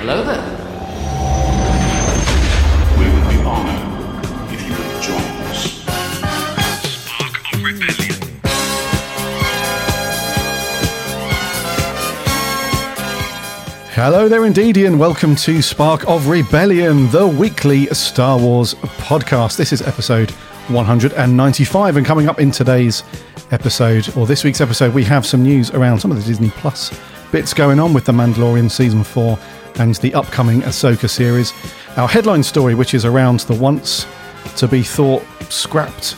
Hello there. We would be honored if you would join us. Spark of Rebellion. Hello there indeed, and welcome to Spark of Rebellion, the weekly Star Wars podcast. This is episode 195, and coming up in today's episode, or this week's episode, we have some news around some of the Disney Plus bits going on with the Mandalorian Season 4 and the upcoming Ahsoka series. Our headline story, which is around the once to be thought scrapped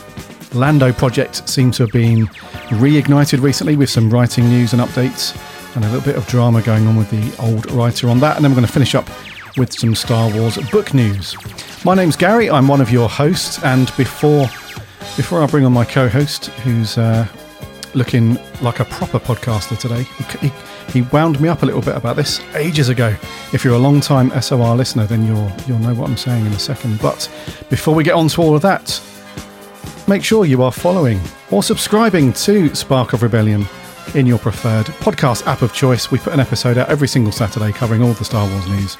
Lando project, seems to have been reignited recently with some writing news and updates and a little bit of drama going on with the old writer on that. And then we're going to finish up with some Star Wars book news. My name's Gary, I'm one of your hosts, and before I bring on my co-host, who's looking like a proper podcaster today, he wound me up a little bit about this ages ago. If you're a long-time SOR listener, then you'll know what I'm saying in a second. But before we get on to all of that, make sure you are following or subscribing to Spark of Rebellion in your preferred podcast app of choice. We put an episode out every single Saturday covering all the Star Wars news.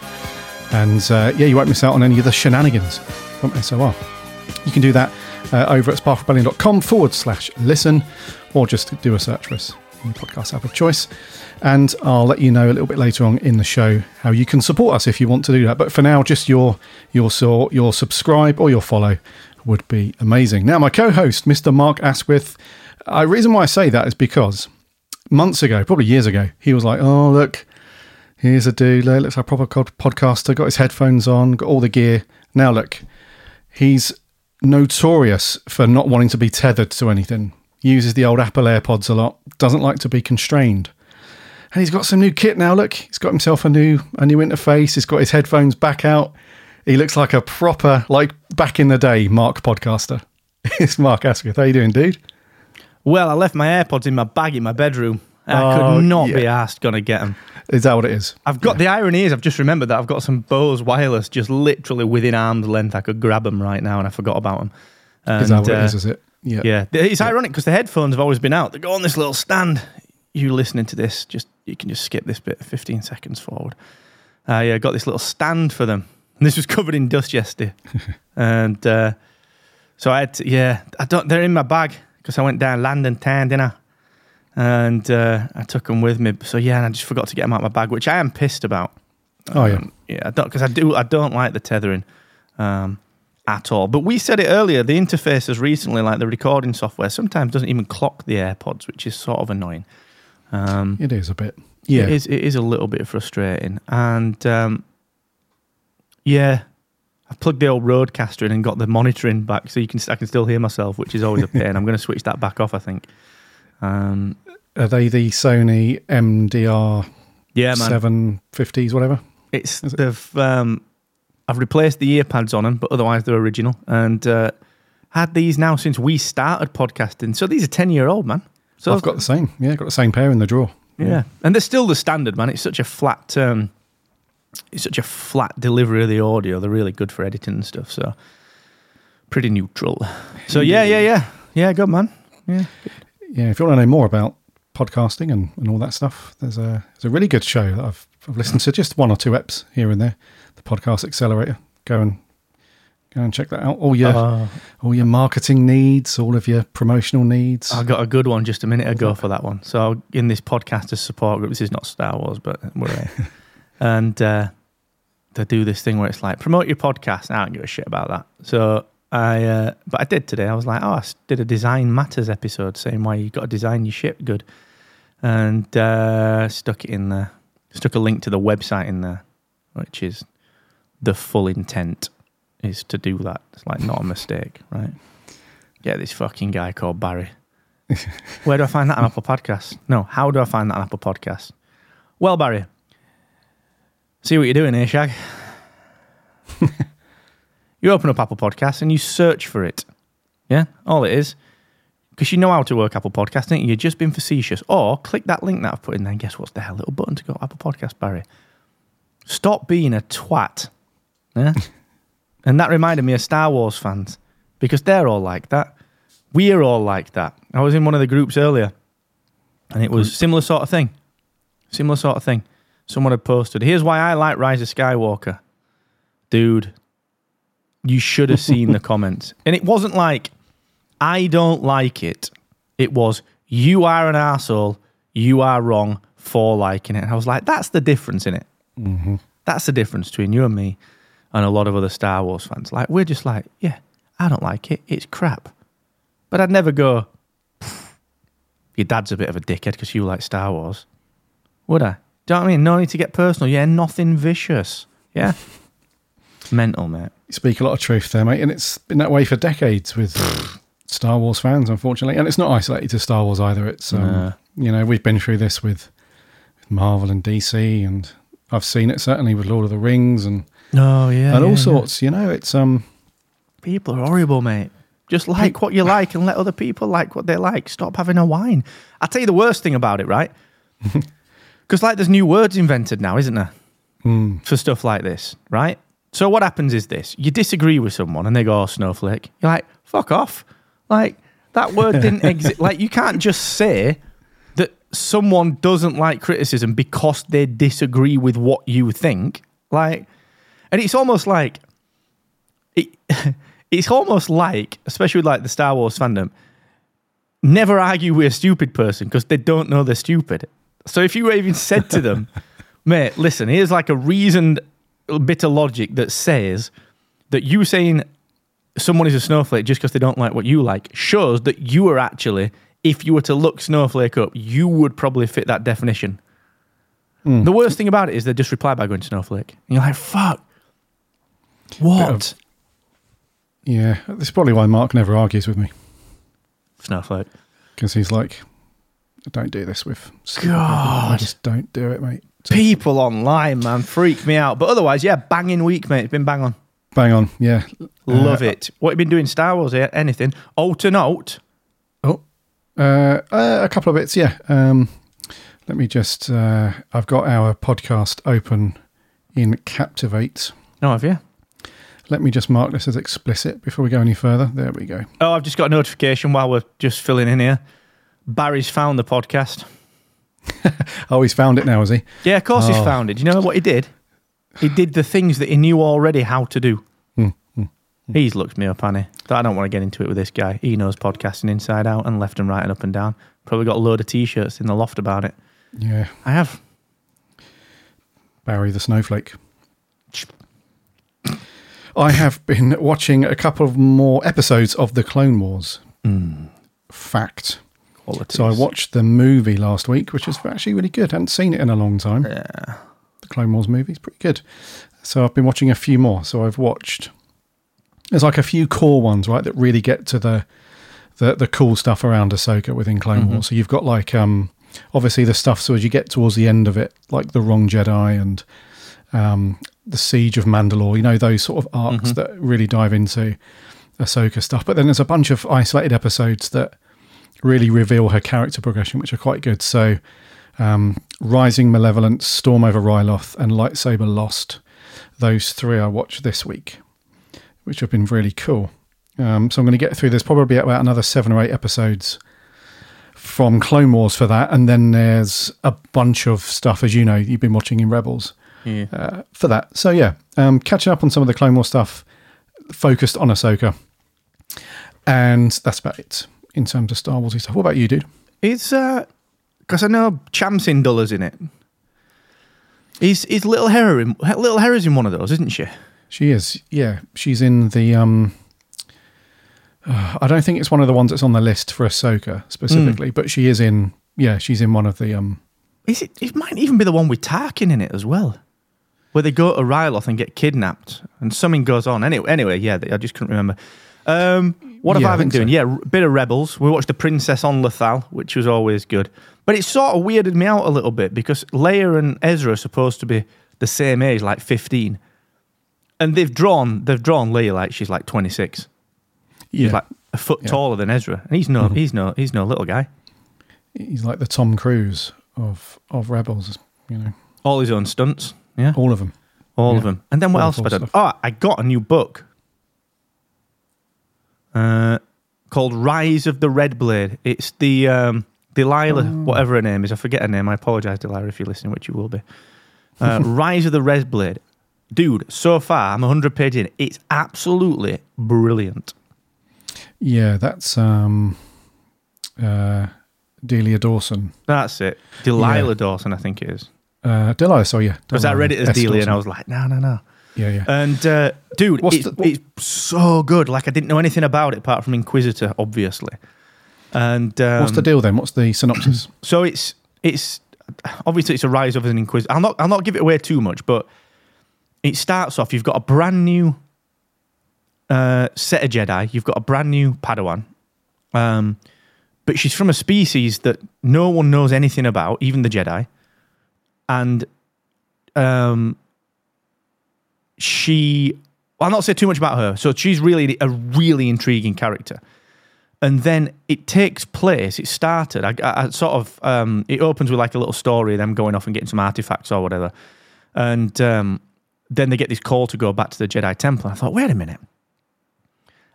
And you won't miss out on any of the shenanigans from SOR. You can do that over at sparkrebellion.com/listen, or just do a search for us in the podcast app of choice. And I'll let you know a little bit later on in the show how you can support us if you want to do that. But for now, just your subscribe or your follow would be amazing. Now, my co-host, Mr. Mark Asquith, the reason why I say that is because months ago, probably years ago, he was like, oh, look, here's a dude, looks like a proper podcaster, got his headphones on, got all the gear. Now, look, he's notorious for not wanting to be tethered to anything, uses the old Apple AirPods a lot, doesn't like to be constrained. And he's got some new kit now, look. He's got himself a new interface, he's got his headphones back out. He looks like a proper, like back in the day, Mark podcaster. It's Mark Asquith. How you doing, dude? Well, I left my AirPods in my bag in my bedroom. I could not be arsed going to get them. Is that what it is? I've got the irony is I've just remembered that I've got some Bose wireless just literally within arm's length. I could grab them right now, and I forgot about them. And, is that what it is? Is it? Yeah. Yeah. It's ironic because the headphones have always been out. They go on this little stand. You listening to this? You can just skip this bit 15 seconds forward. I got this little stand for them, and this was covered in dust yesterday. And so I had to, they're in my bag because I went down London town, didn't I? And I took them with me. So and I just forgot to get them out of my bag, which I am pissed about. I don't like the tethering at all. But we said it earlier, the interfaces recently, like the recording software, sometimes doesn't even clock the AirPods, which is sort of annoying. It is a bit. Yeah. It is a little bit frustrating. And I plugged the old Rodecaster in and got the monitoring back, so I can still hear myself, which is always a pain. I'm going to switch that back off, I think. Are they the Sony MDR 750s, whatever? I've replaced the ear pads on them, but otherwise they're original. And had these now since we started podcasting. So these are 10-year-old, man. So I've got the same. Yeah, I've got the same pair in the drawer. Yeah. And they're still the standard, man. It's such a flat delivery of the audio. They're really good for editing and stuff, so pretty neutral. So yeah. Yeah, good, man. Yeah. Yeah, if you want to know more about podcasting and all that stuff, there's a really good show that I've listened to, just one or two eps here and there. The Podcast Accelerator. Go and check that out. All your marketing needs, all of your promotional needs. I got a good one just a minute ago for that one. So in this podcaster support group, this is not Star Wars, but we're here. And they do this thing where it's like, promote your podcast. And I don't give a shit about that. So I did today. I was like, I did a Design Matters episode saying why you got to design your shit good, and stuck it in there. Stuck a link to the website in there, which is the full intent is to do that. It's like not a mistake, right? Yeah, this fucking guy called Barry. Where do I find that on Apple Podcasts? No, how do I find that on Apple Podcasts? Well, Barry, see what you're doing here, Shag. You open up Apple Podcasts and you search for it. Yeah, all it is. Because you know how to work Apple Podcasts, don't you? You've just been facetious. Or click that link that I've put in there and guess what's there? A little button to go Apple Podcasts, Barry. Stop being a twat. Yeah? And that reminded me of Star Wars fans. Because they're all like that. We're all like that. I was in one of the groups earlier. And it was similar sort of thing. Someone had posted, here's why I like Rise of Skywalker. Dude, you should have seen the comments. And it wasn't like, I don't like it. It was, you are an arsehole. You are wrong for liking it. And I was like, that's the difference in it. Mm-hmm. That's the difference between you and me and a lot of other Star Wars fans. Like, we're just like, yeah, I don't like it. It's crap. But I'd never go, your dad's a bit of a dickhead because you like Star Wars. Would I? Do you know what I mean? No need to get personal. Yeah, nothing vicious. Yeah. Mental, mate. You speak a lot of truth there, mate. And it's been that way for decades with Star Wars fans, unfortunately. And it's not isolated to Star Wars either. It's, you know, we've been through this with Marvel and DC, and I've seen it certainly with Lord of the Rings and all sorts. You know, it's... people are horrible, mate. Just like what you like and let other people like what they like. Stop having a whine. I'll tell you the worst thing about it, right? Because like there's new words invented now, isn't there? Mm. For stuff like this, right? So what happens is this. You disagree with someone and they go, oh, snowflake. You're like, fuck off. Like, that word didn't exist. Like, you can't just say that someone doesn't like criticism because they disagree with what you think. Like, and it's almost like, it's almost like, especially with like the Star Wars fandom, never argue with a stupid person because they don't know they're stupid. So if you even said to them, mate, listen, here's like a reasoned bit of logic that says that you saying someone is a snowflake just because they don't like what you like shows that you are actually, if you were to look snowflake up, you would probably fit that definition. Mm. The worst thing about it is they just reply by going snowflake. And you're like, fuck, what? Yeah, this is probably why Mark never argues with me. Snowflake. Because he's like... Don't do this with God. I just don't do it, mate. People online, man, freak me out. But otherwise, yeah, banging week, mate. It's been bang on. Bang on, yeah. Love it. What have you been doing, Star Wars here? Anything? Alter note? Oh, a couple of bits, yeah. Let me just... I've got our podcast open in Captivate. Oh, have you? Let me just mark this as explicit before we go any further. There we go. Oh, I've just got a notification while we're just filling in here. Barry's found the podcast. Oh, he's found it now, has he? Yeah, of course he's found it. Do you know what he did? He did the things that he knew already how to do. He's looked me up, Annie. I don't want to get into it with this guy. He knows podcasting inside out and left and right and up and down. Probably got a load of T-shirts in the loft about it. Yeah. I have. Barry the Snowflake. I have been watching a couple of more episodes of The Clone Wars. Mm. Fact. Qualities. So I watched the movie last week, which is actually really good. I hadn't seen it in a long time. Yeah. The Clone Wars movie is pretty good. So I've been watching a few more. So I've watched... There's like a few core ones, right, that really get to the cool stuff around Ahsoka within Clone Wars. So you've got like, obviously the stuff, so as you get towards the end of it, like The Wrong Jedi and the Siege of Mandalore, you know, those sort of arcs that really dive into Ahsoka stuff. But then there's a bunch of isolated episodes that really reveal her character progression, which are quite good. So Rising Malevolence, Storm over Ryloth, and Lightsaber Lost, those three I watched this week, which have been really cool. So I'm going to get through this, probably about another 7 or 8 episodes from Clone Wars for that. And then there's a bunch of stuff, as you know, you've been watching in Rebels for that. So yeah, catching up on some of the Clone Wars stuff focused on Ahsoka. And that's about it in terms of Star Wars stuff. What about you, dude? It's, because I know Chamsin Dulla's in it. Is Little Hera's in one of those, isn't she? She is, yeah. She's in the, I don't think it's one of the ones that's on the list for Ahsoka specifically, but she is in, yeah, she's in one of the, It might even be the one with Tarkin in it as well, where they go to Ryloth and get kidnapped and something goes on. Anyway, yeah, I just couldn't remember. What have I been doing? So. Yeah, a bit of Rebels. We watched The Princess on Lothal, which was always good. But it sort of weirded me out a little bit because Leia and Ezra are supposed to be the same age, like 15. And they've drawn Leia like she's like 26. Yeah. She's like a foot taller than Ezra. And he's no little guy. He's like the Tom Cruise of Rebels, you know. All his own stunts. Yeah. All of them. All of them. And then what else have I done? Oh, I got a new book. Called Rise of the Red Blade. It's the Delilah, whatever her name is. I forget her name. I apologise, Delilah, if you're listening, which you will be. Rise of the Red Blade. Dude, so far, I'm 100 pages in. It's absolutely brilliant. Yeah, that's Delilah Dawson. That's it. Delilah Dawson, I think it is. Delilah, sorry, yeah. Because I read it as Delia, and I was like, no. Yeah. And, dude, it's so good. Like, I didn't know anything about it apart from Inquisitor, obviously. And what's the deal then? What's the synopsis? So it's obviously it's a rise of an Inquisitor. I'll not give it away too much, but it starts off. You've got a brand new set of Jedi. You've got a brand new Padawan, but she's from a species that no one knows anything about, even the Jedi. And I'll not say too much about her. So she's really a really intriguing character. And then it takes place, it started, I sort of, it opens with like a little story of them going off and getting some artifacts or whatever. And then they get this call to go back to the Jedi Temple. I thought, wait a minute.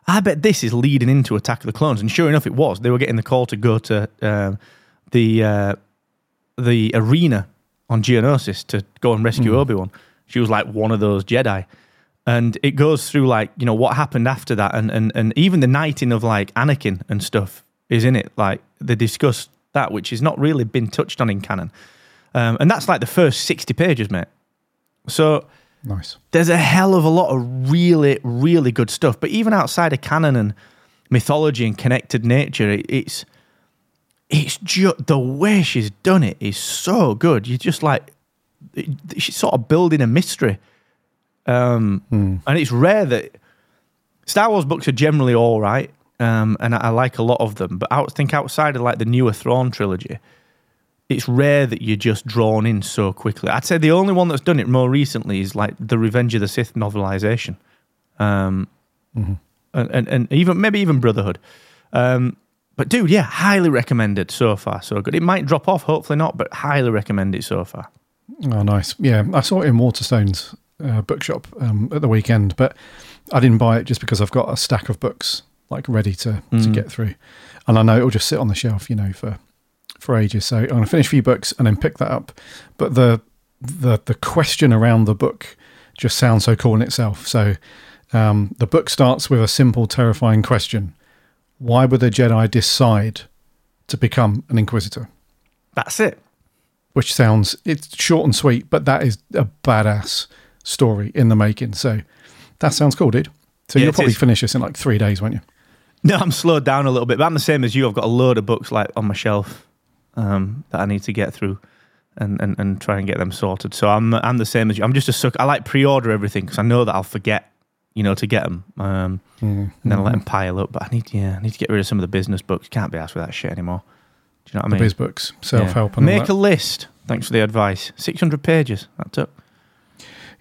I bet this is leading into Attack of the Clones. And sure enough, it was. They were getting the call to go to the arena on Geonosis to go and rescue Obi-Wan. She was like one of those Jedi. And it goes through, like, you know, what happened after that. And even the knighting of, like, Anakin and stuff is in it. Like, they discuss that, which has not really been touched on in canon. And that's, like, the first 60 pages, mate. So nice. There's a hell of a lot of really, really good stuff. But even outside of canon and mythology and connected nature, it's just the way she's done it is so good. You're just, like, she's sort of building a mystery. And it's rare that Star Wars books are generally all right, and I like a lot of them, but I think outside of like the newer Thrawn trilogy, it's rare that you're just drawn in so quickly. I'd say the only one that's done it more recently is like the Revenge of the Sith novelization, and even Brotherhood. But dude, yeah, highly recommended so far, so good. It might drop off, hopefully not, but highly recommend it so far. Oh, nice. Yeah, I saw it in Waterstones. Bookshop at the weekend, but I didn't buy it just because I've got a stack of books like ready to get through, and I know it'll just sit on the shelf, you know, for ages. So I'm going to finish a few books and then pick that up. But the question around the book just sounds so cool in itself. So the book starts with a simple, terrifying question: why would a Jedi decide to become an Inquisitor? That's it. Which sounds, it's short and sweet, but that is a badass story in the making. So that sounds cool, dude. So you'll probably finish this in like 3 days, won't you? No, I'm slowed down a little bit, but I'm the same as you. I've got a load of books like on my shelf that I need to get through and try and get them sorted. So I'm the same as you. I'm just a sucker. I like pre-order everything because I know that I'll forget, you know, to get them, and then I'll let them pile up. But I need to get rid of some of the business books. Can't be asked with that shit anymore. Do you know what I mean? The biz books, self-help, and make all that. A list. Thanks for the advice. 600 pages. That took.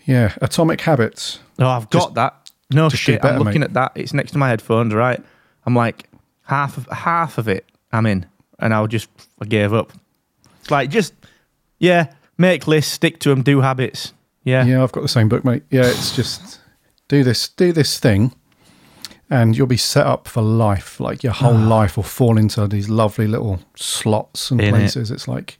Yeah, Atomic Habits. No, I've got that. No shit, I'm looking at that. It's next to my headphones, right? I'm like, half of it I'm in, and I gave up. It's like, make lists, stick to them, do habits. Yeah. Yeah, I've got the same book, mate. Yeah, it's just do this thing, and you'll be set up for life. Like, your whole life will fall into these lovely little slots and places. It's like,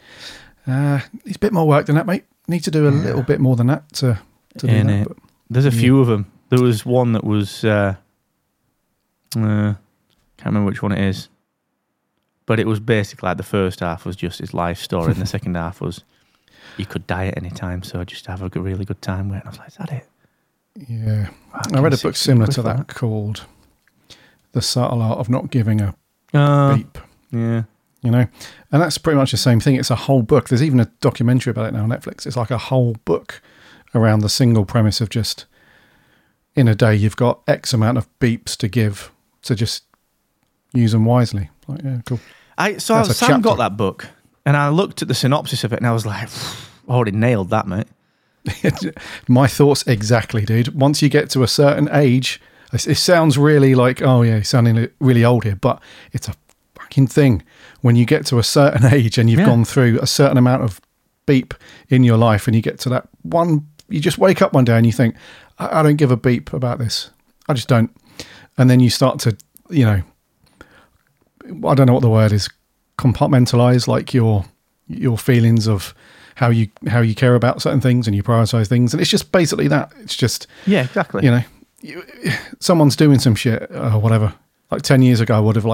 it's a bit more work than that, mate. Need to do a little bit more than that to do that. But there's a few of them. There was one that was can't remember which one it is, but it was basically like the first half was just his life story, and the second half was you could die at any time, so just have a really good time with it. And I was like, is that it? Yeah, I read a book similar to that called "The Subtle Art of Not Giving a Beep." Yeah. You know, and that's pretty much the same thing. It's a whole book. There's even a documentary about it now on Netflix. It's like a whole book around the single premise of just in a day, you've got X amount of beeps to give, so just use them wisely. Like, yeah, cool. Sam got that book, and I looked at the synopsis of it, and I was like, I already nailed that, mate. My thoughts exactly, dude. Once you get to a certain age, it sounds really like, sounding really old here, but it's a fucking thing. When you get to a certain age and you've gone through a certain amount of beep in your life, and you get to that one, you just wake up one day and you think, I don't give a beep about this. I just don't. And then you start to, you know, I don't know what the word is, compartmentalize like your feelings of how you care about certain things and you prioritize things. And it's just basically that. It's just, yeah, exactly. You know, someone's doing some shit or whatever. Like 10 years ago, I would have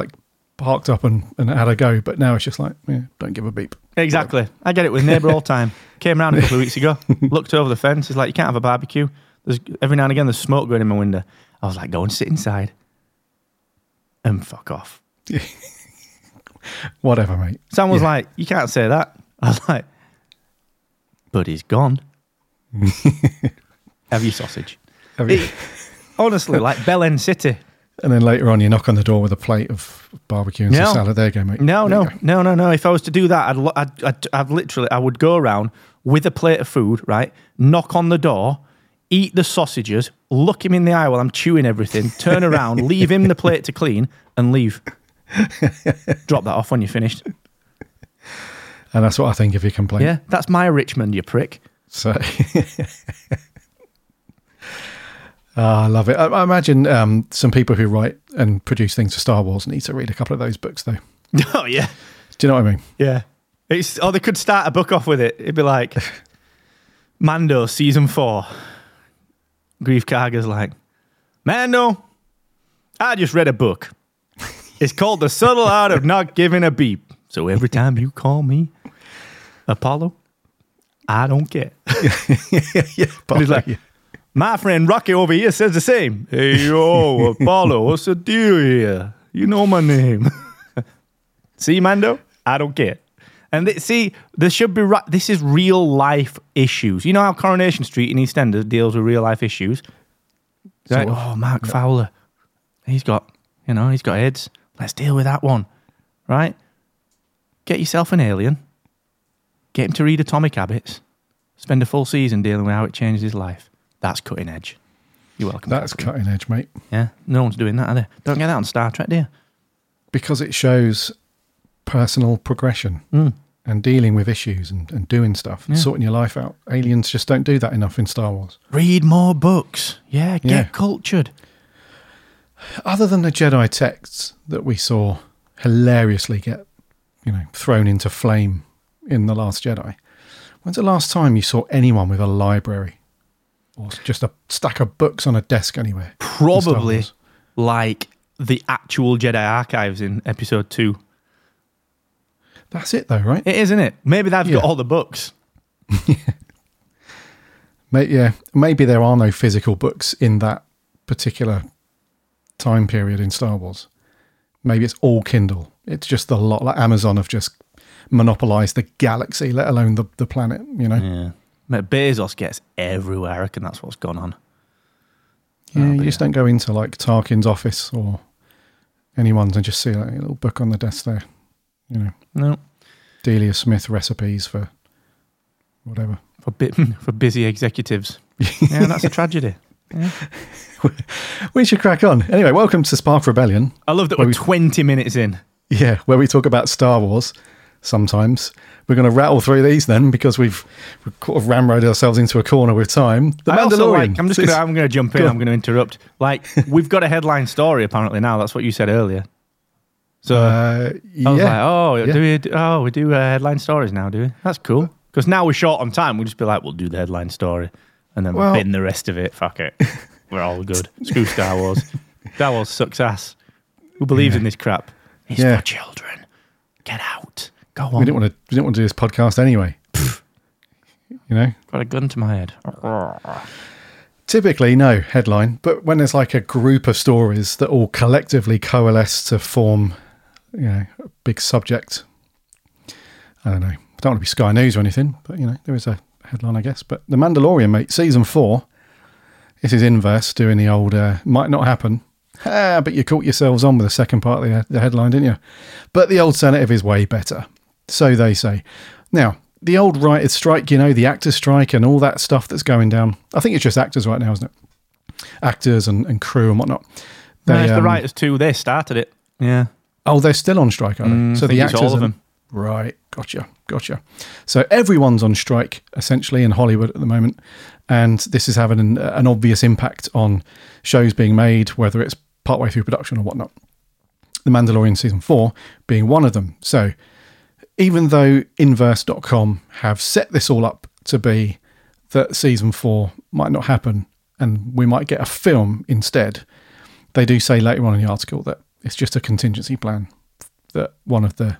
parked up and had a go, but now it's just like, yeah, don't give a beep. Exactly. I get it with neighbour all the time. Came around a couple of weeks ago, looked over the fence. He's like, you can't have a barbecue. There's every now and again, there's smoke going in my window. I was like, go and sit inside and fuck off. Whatever, mate. Sam was like, you can't say that. I was like, but he's gone. Have your sausage. Honestly, like Bell End City. And then later on, you knock on the door with a plate of barbecue and some salad. There you go, mate. No. If I was to do that, I would go around with a plate of food, right? Knock on the door, eat the sausages, look him in the eye while I'm chewing everything, turn around, leave him the plate to clean, and leave. Drop that off when you're finished. And that's what I think of your complaint. Yeah, that's my Richmond, you prick. So... Oh, I love it. I imagine some people who write and produce things for Star Wars need to read a couple of those books, though. Oh, yeah. Do you know what I mean? Yeah. They could start a book off with it. It'd be like, Mando Season 4. Grief Karga's like, Mando, I just read a book. It's called The Subtle Art of Not Giving a Beep. So every time you call me Apollo, I don't care. Apollo, he's like... Yeah. My friend Rocky over here says the same. Hey, yo, Apollo, what's the deal here? You know my name. See, Mando? I don't care. And this is real life issues. You know how Coronation Street in EastEnders deals with real life issues? Like, oh, Mark Fowler. He's got AIDS. Let's deal with that one, right? Get yourself an alien. Get him to read Atomic Habits. Spend a full season dealing with how it changed his life. That's cutting edge. You're welcome. That's cutting edge, mate. Yeah. No one's doing that, are they? Don't get that on Star Trek, do you? Because it shows personal progression and dealing with issues and doing stuff and sorting your life out. Aliens just don't do that enough in Star Wars. Read more books. Yeah, get cultured. Other than the Jedi texts that we saw hilariously get, thrown into flame in The Last Jedi, when's the last time you saw anyone with a library? Or just a stack of books on a desk anywhere? Probably like the actual Jedi archives in episode 2. That's it though, right? It is, isn't it? Maybe they've got all the books. Maybe there are no physical books in that particular time period in Star Wars. Maybe it's all Kindle. It's just the lot. Like Amazon have just monopolised the galaxy, let alone the planet, Yeah. Bezos gets everywhere. I reckon that's what's gone on. Yeah, you just don't go into like Tarkin's office or anyone's and just see like a little book on the desk there. No. Delia Smith recipes for whatever. For busy executives. Yeah, that's a tragedy. Yeah. We should crack on. Anyway, welcome to Spark Rebellion. I love that we're 20 minutes in. Yeah, where we talk about Star Wars. Sometimes we're going to rattle through these then because we've sort of ramroded ourselves into a corner with time. The Mandalorian. I'm going to jump in. I'm going to interrupt. Like we've got a headline story apparently now. That's what you said earlier. So I was like, we do headline stories now, do we? That's cool because now we're short on time. We'll just be like, we'll do the headline story and then bin the rest of it. Fuck it, we're all good. Screw Star Wars. Star Wars sucks ass. Who believes in this crap? It's for children. Get out. Go on. We didn't want to do this podcast anyway. Got a gun to my head. Typically, no headline, but when there's like a group of stories that all collectively coalesce to form, a big subject. I don't know. I don't want to be Sky News or anything, but there is a headline, I guess. But The Mandalorian, mate, Season 4. This is Inverse doing the old might not happen. But you caught yourselves on with the second part of the headline, didn't you? But the alternative is way better. So they say. Now, the old writer's strike, the actor's strike and all that stuff that's going down. I think it's just actors right now, isn't it? Actors and crew and whatnot. There's the writers too. They started it. Yeah. Oh, they're still on strike, are they? So the actors, all of them. Right. Gotcha. So everyone's on strike, essentially, in Hollywood at the moment. And this is having an obvious impact on shows being made, whether it's partway through production or whatnot. The Mandalorian Season 4 being one of them. So... even though Inverse.com have set this all up to be that season 4 might not happen and we might get a film instead, they do say later on in the article that it's just a contingency plan that one of the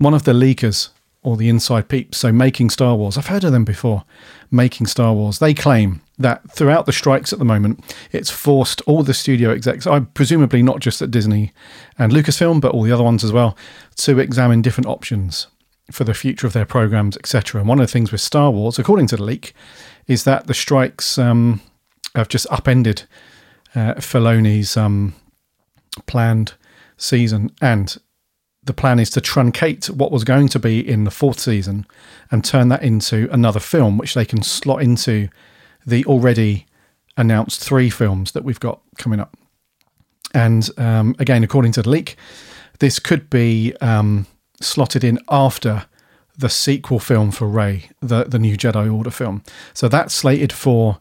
leakers or the inside peeps, so Making Star Wars, I've heard of them before, Making Star Wars, they claim that throughout the strikes at the moment, it's forced all the studio execs, presumably not just at Disney and Lucasfilm, but all the other ones as well, to examine different options for the future of their programs, etc. And one of the things with Star Wars, according to the leak, is that the strikes have just upended Filoni's planned season, and the plan is to truncate what was going to be in the 4th season and turn that into another film, which they can slot into the already announced 3 films that we've got coming up. And again, according to the leak, this could be slotted in after the sequel film for Rey, the new Jedi Order film. So that's slated for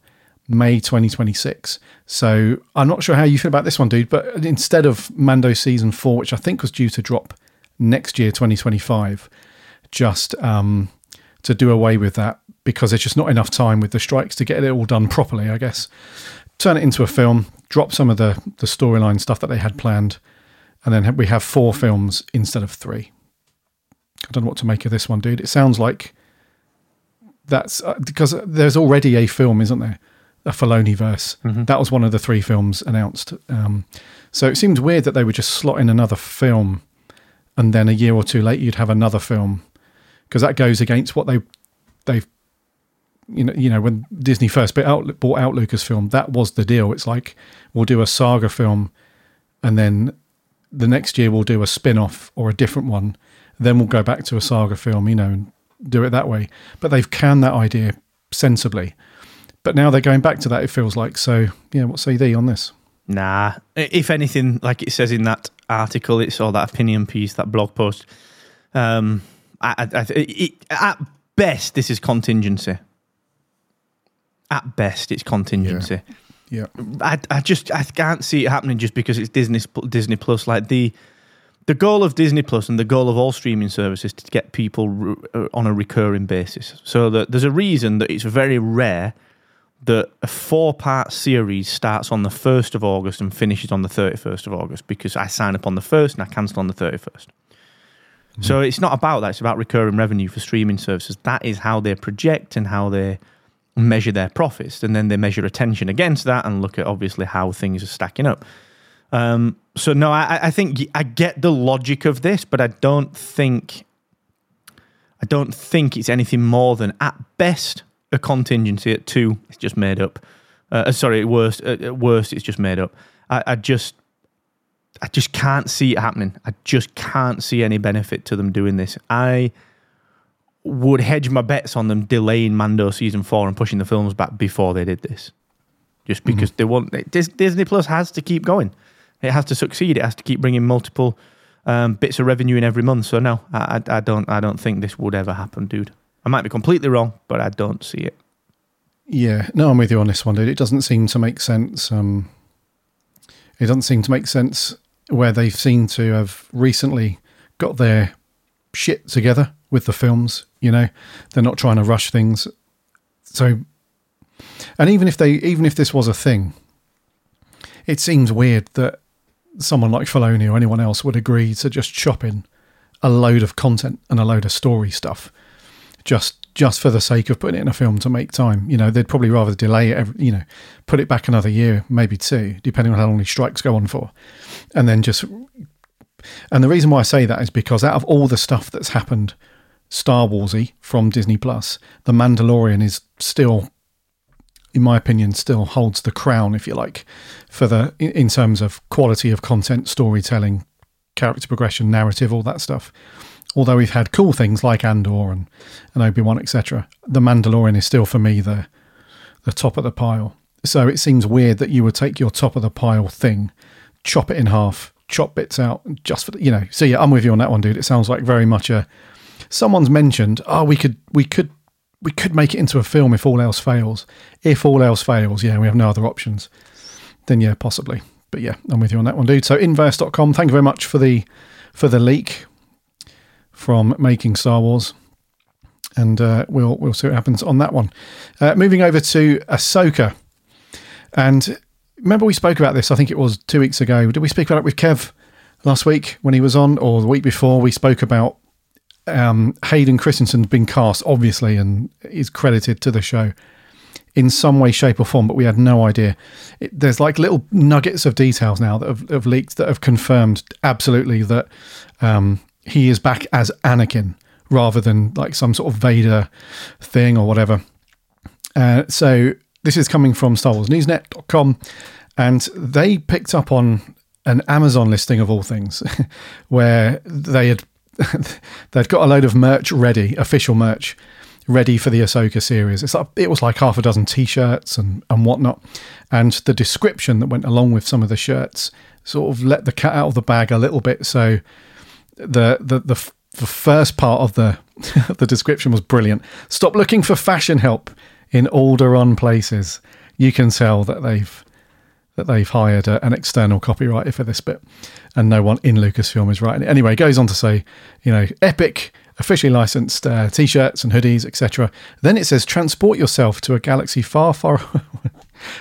May 2026. So I'm not sure how you feel about this one, dude, but instead of Mando Season 4, which I think was due to drop next year, 2025, just to do away with that, because there's just not enough time with the strikes to get it all done properly, I guess. Turn it into a film, drop some of the storyline stuff that they had planned, and then we have 4 films instead of 3. I don't know what to make of this one, dude. It sounds like that's... because there's already a film, isn't there? A Filoni-verse. Mm-hmm. That was one of the 3 films announced. So it seems weird that they would just slot in another film, and then a year or 2 later you'd have another film, because that goes against what they've... You know, when Disney first bought out Lucasfilm, that was the deal. It's like, we'll do a saga film, and then the next year we'll do a spin-off or a different one. Then we'll go back to a saga film, you know, and do it that way. But they've canned that idea sensibly. But now they're going back to that, it feels like. So, yeah, what's AD on this? Nah. If anything, like it says in that article, it's all that opinion piece, that blog post. At best, this is contingency. At best, it's contingency. Yeah. I can't see it happening just because it's Disney Plus. Like the goal of Disney Plus and the goal of all streaming services is to get people on a recurring basis. So that there's a reason that it's very rare that a 4-part series starts on the 1st of August and finishes on the 31st of August, because I sign up on the 1st and I cancel on the 31st. Mm. So it's not about that. It's about recurring revenue for streaming services. That is how they project and how they measure their profits, and then they measure attention against that and look at obviously how things are stacking up. So no, I think I get the logic of this, but I don't think it's anything more than at best a contingency. At 2, it's just made up. At worst, it's just made up. I just can't see it happening. I just can't see any benefit to them doing this. I would hedge my bets on them delaying Mando Season 4 and pushing the films back before they did this. Just because they want... Disney Plus has to keep going. It has to succeed. It has to keep bringing multiple bits of revenue in every month. So no, I don't think this would ever happen, dude. I might be completely wrong, but I don't see it. Yeah. No, I'm with you on this one, dude. It doesn't seem to make sense. It doesn't seem to make sense where they've seemed to have recently got their shit together with the films, you know. They're not trying to rush things. So, and even if this was a thing, it seems weird that someone like Filoni or anyone else would agree to just chopping a load of content and a load of story stuff just for the sake of putting it in a film to make time. You know, they'd probably rather delay it, you know, put it back another year, maybe 2, depending on how long these strikes go on for. And then just... And the reason why I say that is because out of all the stuff that's happened Star Wars-y from Disney Plus, The Mandalorian is still, in my opinion, still holds the crown, if you like, for the in terms of quality of content, storytelling, character progression, narrative, all that stuff. Although we've had cool things like Andor and Obi-Wan, etc., The Mandalorian is still, for me, the top of the pile. So it seems weird that you would take your top of the pile thing, chop it in half, chop bits out just for the, you know. So yeah, I'm with you on that one, dude. It sounds like very much a... Someone's mentioned, oh, we could make it into a film if all else fails. If all else fails, yeah, we have no other options. Then yeah, possibly. But yeah, I'm with you on that one, dude. So inverse.com, thank you very much for the leak. from Making Star Wars, and we'll see what happens on that one. Moving over to Ahsoka, and remember we spoke about this, I think it was 2 weeks ago. Did we speak about it with Kev last week when he was on, or the week before? We spoke about Hayden Christensen's been cast, obviously, and is credited to the show in some way, shape or form, but we had no idea. There's like little nuggets of details now that have leaked that have confirmed absolutely that he is back as Anakin rather than like some sort of Vader thing or whatever. So this is coming from StarWarsNewsNet.com, and they picked up on an Amazon listing of all things where they'd got a load of merch ready, official merch, ready for the Ahsoka series. It's like, it was like half a dozen T-shirts and whatnot. And the description that went along with some of the shirts sort of let the cat out of the bag a little bit. So the first part of the the description was brilliant. Stop looking for fashion help in Alderaan places. You can tell that they've hired an external copywriter for this bit, and no one in Lucasfilm is writing it. Anyway, it goes on to say, you know, epic, officially licensed T-shirts and hoodies, etc. Then it says, transport yourself to a galaxy far, far,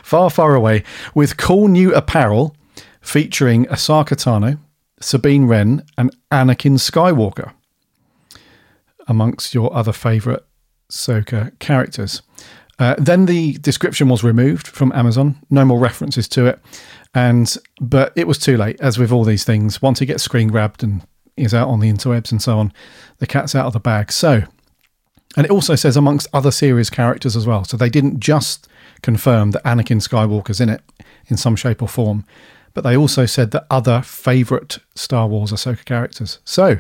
far, far away with cool new apparel featuring Ahsoka Tano, Sabine Wren, and Anakin Skywalker, amongst your other favourite Ahsoka characters. Then the description was removed from Amazon. No more references to it. But it was too late, as with all these things. Once it gets screen grabbed and is out on the interwebs and so on, the cat's out of the bag. So, and it also says amongst other series characters as well. So they didn't just confirm that Anakin Skywalker's in it in some shape or form, but they also said that other favourite Star Wars Ahsoka characters. So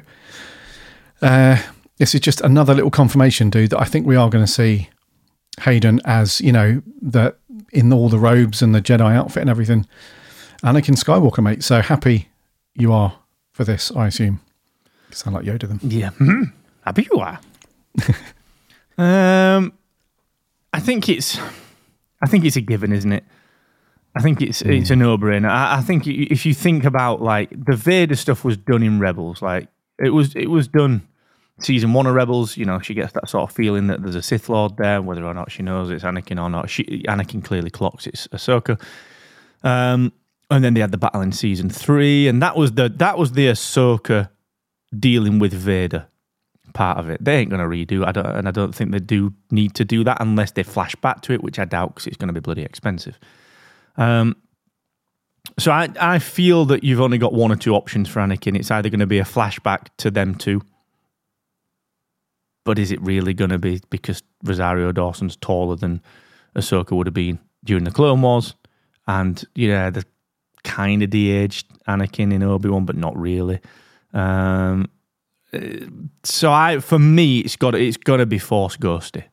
this is just another little confirmation, dude, that I think we are going to see Hayden as, you know, the, in all the robes and the Jedi outfit and everything, Anakin Skywalker, mate. So happy you are for this, I assume. You sound like Yoda then. Yeah. Mm-hmm. Happy you are. I think it's a given, isn't it? I think it's a no-brainer. I think if you think about, like, the Vader stuff was done in Rebels. Like, it was done season one of Rebels. You know, she gets that sort of feeling that there's a Sith Lord there, whether or not she knows it's Anakin or not. Anakin clearly clocks it's Ahsoka. And then they had the battle in season 3, and that was the Ahsoka dealing with Vader part of it. They ain't going to redo. I don't think they do need to do that unless they flash back to it, which I doubt, because it's going to be bloody expensive. So I feel that you've only got one or two options for Anakin. It's either going to be a flashback to them two, but is it really going to be, because Rosario Dawson's taller than Ahsoka would have been during the Clone Wars, and yeah, the kind of de-aged Anakin in Obi-Wan, but not really. So for me, it's got to be Force Ghosty.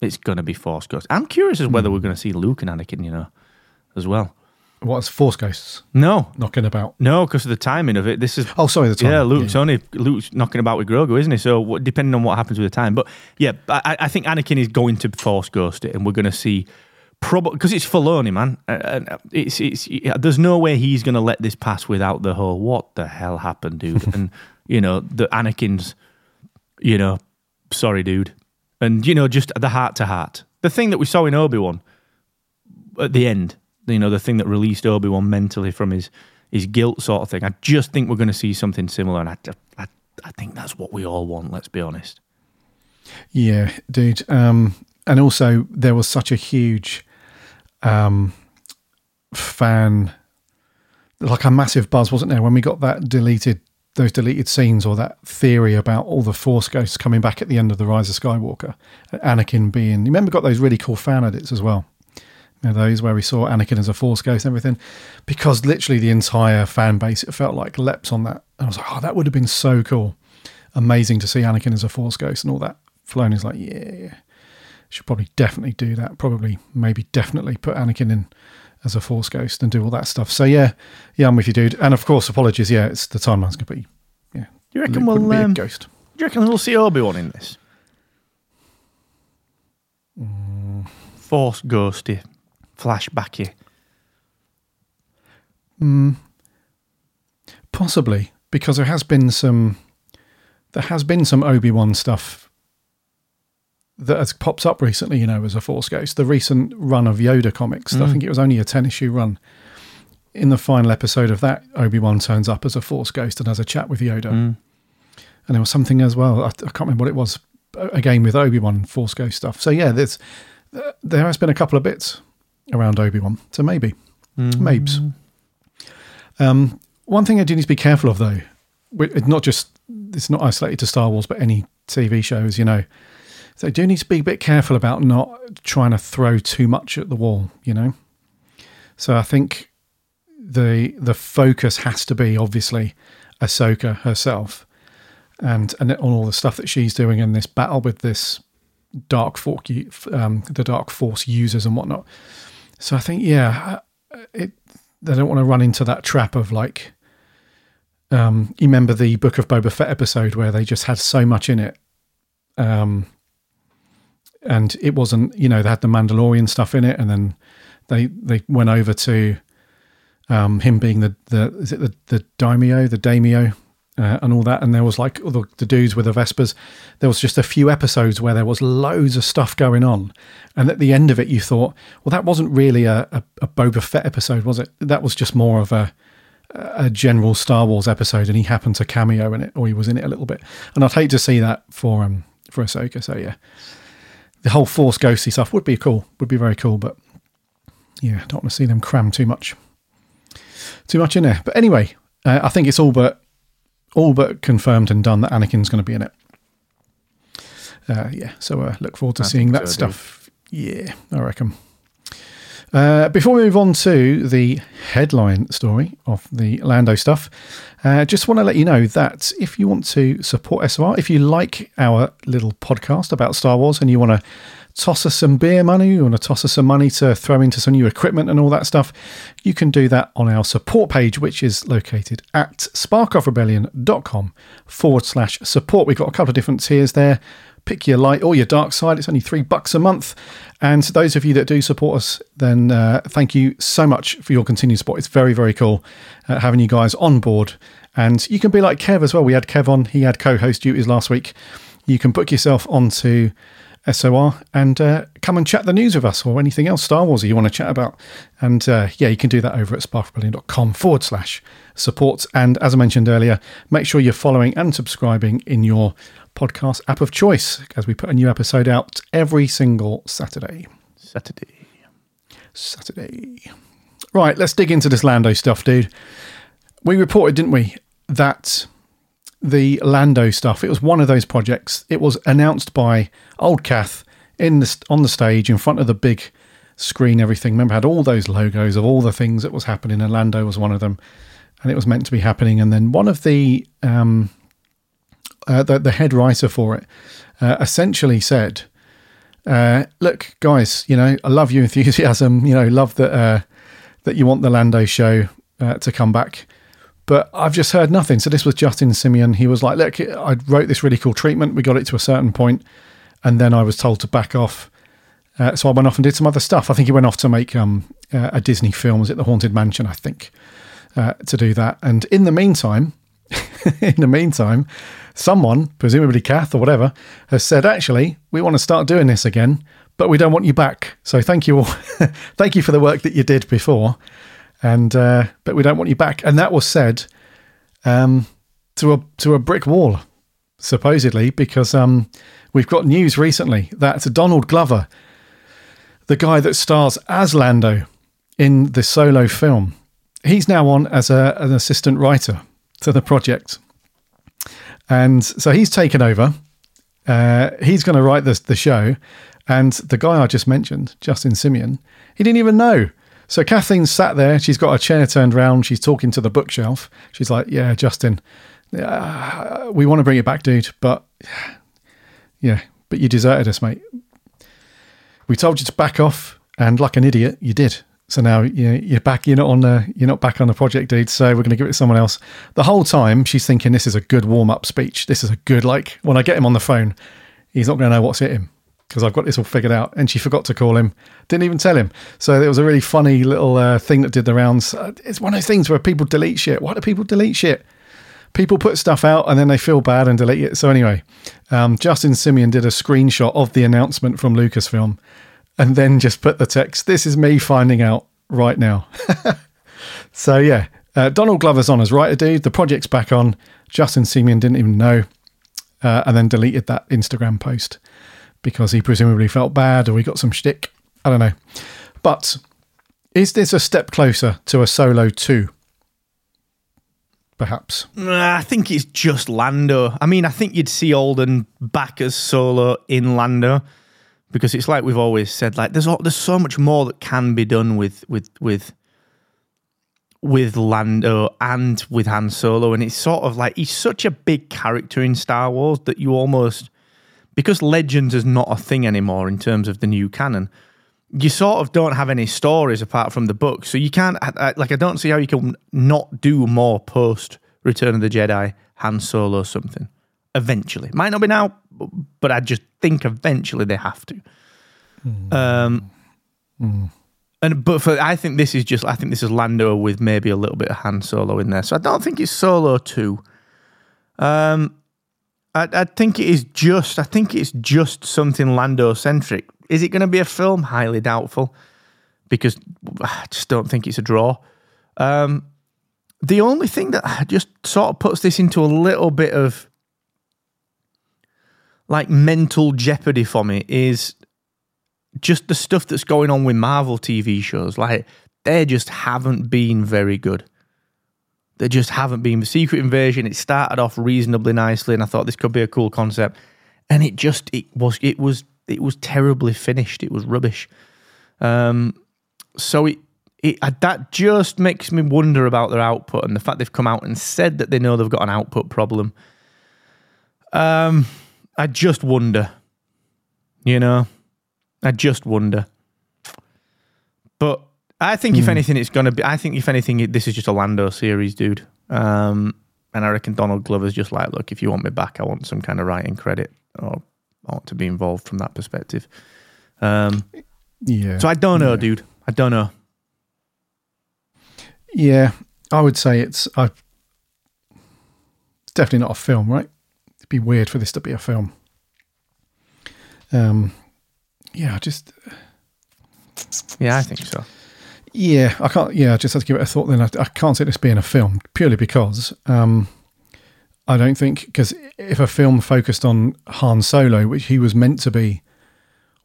It's going to be Force Ghost. I'm curious as whether we're going to see Luke and Anakin, you know, as well. What's Force Ghosts? No. Knocking about? No, because of the timing of it. This is... Oh, sorry, the timing. Yeah, Luke's knocking about with Grogu, isn't he? So depending on what happens with the time. But yeah, I think Anakin is going to Force Ghost it, and we're going to see... Probably because it's Filoni, man. There's no way he's going to let this pass without the whole, what the hell happened, dude? And, you know, the Anakin's, you know, sorry, dude. And, you know, just the heart-to-heart. The thing that we saw in Obi-Wan at the end, you know, the thing that released Obi-Wan mentally from his guilt sort of thing. I just think we're going to see something similar, and I think that's what we all want, let's be honest. Yeah, dude. And also, there was such a huge fan, like a massive buzz, wasn't there, when we got that those deleted scenes, or that theory about all the Force Ghosts coming back at the end of The Rise of Skywalker, Anakin being... You remember, got those really cool fan edits as well. You know, those where we saw Anakin as a Force Ghost and everything, because literally the entire fan base, it felt like, leapt on that. And I was like, oh, that would have been so cool. Amazing to see Anakin as a Force Ghost and all that. Filoni's like, yeah, should probably definitely do that. Probably, maybe definitely put Anakin in as a Force Ghost and do all that stuff. So yeah, I'm with you, dude. And of course, apologies. Yeah, it's the timeline's going to be. Yeah, you reckon we'll be a ghost? Do you reckon we'll see Obi-Wan in this? Force Ghosty, flashbacky. Possibly, because there has been some there has been some Obi-Wan stuff that has popped up recently, you know, as a Force Ghost. The recent run of Yoda comics, I think it was only a 10-issue run. In the final episode of that, Obi-Wan turns up as a Force Ghost and has a chat with Yoda. And there was something as well, I can't remember what it was, again with Obi-Wan, Force Ghost stuff. So yeah, there has been a couple of bits around Obi-Wan. So maybe. Mabes. One thing I do need to be careful of, though, it's not isolated to Star Wars, but any TV shows, you know. So I do need to be a bit careful about not trying to throw too much at the wall, you know. So I think the focus has to be, obviously, Ahsoka herself and on all the stuff that she's doing in this battle with this dark fork, the dark force users and whatnot. So I think, yeah, they don't want to run into that trap of like, you remember the Book of Boba Fett episode where they just had so much in it. And it wasn't, you know, they had the Mandalorian stuff in it, and then they went over to him being the Daimyo, and all that. And there was like the dudes with the Vespers. There was just a few episodes where there was loads of stuff going on. And at the end of it, you thought, well, that wasn't really a Boba Fett episode, was it? That was just more of a general Star Wars episode, and he happened to cameo in it, or he was in it a little bit. And I'd hate to see that for Ahsoka. So yeah, the whole Force Ghosty stuff would be very cool, but yeah, I don't want to see them cram too much in there. But anyway, I think it's all but confirmed and done that Anakin's going to be in it. Yeah, so look forward to seeing that stuff. Yeah, I reckon. Before we move on to the headline story of the Lando stuff, just want to let you know that if you want to support SOR, if you like our little podcast about Star Wars and you want to toss us some beer money, you want to toss us some money to throw into some new equipment and all that stuff, you can do that on our support page, which is located at sparkofrebellion.com/support. We've got a couple of different tiers there. Pick your light or your dark side. It's only $3 a month. And to those of you that do support us, then thank you so much for your continued support. It's very, very cool having you guys on board. And you can be like Kev as well. We had Kev on. He had co-host duties last week. You can book yourself onto SOR and come and chat the news with us or anything else Star Wars you want to chat about. And yeah, you can do that over at sparkrebellion.com/support. And as I mentioned earlier, make sure you're following and subscribing in your podcast app of choice, as we put a new episode out every single Saturday. Right, let's dig into this Lando stuff, dude. We reported, didn't we, that the Lando stuff, it was one of those projects. It was announced by old Kath on the stage in front of the big screen, everything. Remember, it had all those logos of all the things that was happening, and Lando was one of them, and it was meant to be happening. And then one of the head writer for it essentially said, look, guys, you know, I love your enthusiasm, you know, love that you want the Lando show to come back, but I've just heard nothing. So this was Justin Simeon. He was like, look, I wrote this really cool treatment. We got it to a certain point, and then I was told to back off. So I went off and did some other stuff. I think he went off to make a Disney film. Was it The Haunted Mansion, I think, to do that. And in the meantime... someone, presumably Kath or whatever, has said, actually, we want to start doing this again, but we don't want you back. So thank you all. Thank you for the work that you did before. And but we don't want you back. And that was said to a brick wall, supposedly, because we've got news recently that Donald Glover, the guy that stars as Lando in the solo film, he's now on as an assistant writer to the project, and so he's taken over. He's going to write the show, and the guy I just mentioned, Justin Simeon, he didn't even know. So Kathleen sat there, she's got her chair turned round, she's talking to the bookshelf, she's like, yeah, Justin, we want to bring it back, dude, but yeah, but you deserted us, mate. We told you to back off, and like an idiot, you did. So now you're back. You're not back on the project, dude. So we're going to give it to someone else. The whole time she's thinking, this is a good warm-up speech. This is a good, like, when I get him on the phone, he's not going to know what's hit him because I've got this all figured out. And she forgot to call him. Didn't even tell him. So it was a really funny little thing that did the rounds. It's one of those things where people delete shit. Why do people delete shit? people put stuff out and then they feel bad and delete it. So anyway, Justin Simeon did a screenshot of the announcement from Lucasfilm and then just put the text, "This is me finding out right now." So yeah, Donald Glover's on as writer dude. The project's back on. Justin Simeon didn't even know and then deleted that Instagram post because he presumably felt bad or he got some shtick. I don't know. But is this a step closer to a Solo 2? Perhaps. I think it's just Lando. I mean, I think you'd see Alden back as Solo in Lando because it's like we've always said, like there's so much more that can be done with Lando and with Han Solo, and it's sort of like he's such a big character in Star Wars that you almost, because Legends is not a thing anymore in terms of the new canon, you sort of don't have any stories apart from the book. So you can't, I don't see how you can not do more post Return of the Jedi, Han Solo something. Eventually. Might not be now, but I just think eventually they have to. I think this is Lando with maybe a little bit of Han Solo in there. So I don't think it's Solo 2. I think it's just something Lando-centric. Is it going to be a film? Highly doubtful, because I just don't think it's a draw. The only thing that just sort of puts this into a little bit of like mental jeopardy for me is just the stuff that's going on with Marvel TV shows. Like they just haven't been very good. They just haven't been. The Secret Invasion, it started off reasonably nicely, and I thought this could be a cool concept, and it was terribly finished. It was rubbish. So that just makes me wonder about their output and the fact they've come out and said that they know they've got an output problem. I just wonder, but I think if anything, this is just a Lando series, dude. And I reckon Donald Glover's just like, look, if you want me back, I want some kind of writing credit or ought to be involved from that perspective. So I don't know, dude. I don't know. Yeah, I would say it's definitely not a film, right? It'd be weird for this to be a film. Yeah, I think so. Yeah, I can't. Yeah, I just have to give it a thought. Then I can't see this being a film purely because. I don't think, because if a film focused on Han Solo, which he was meant to be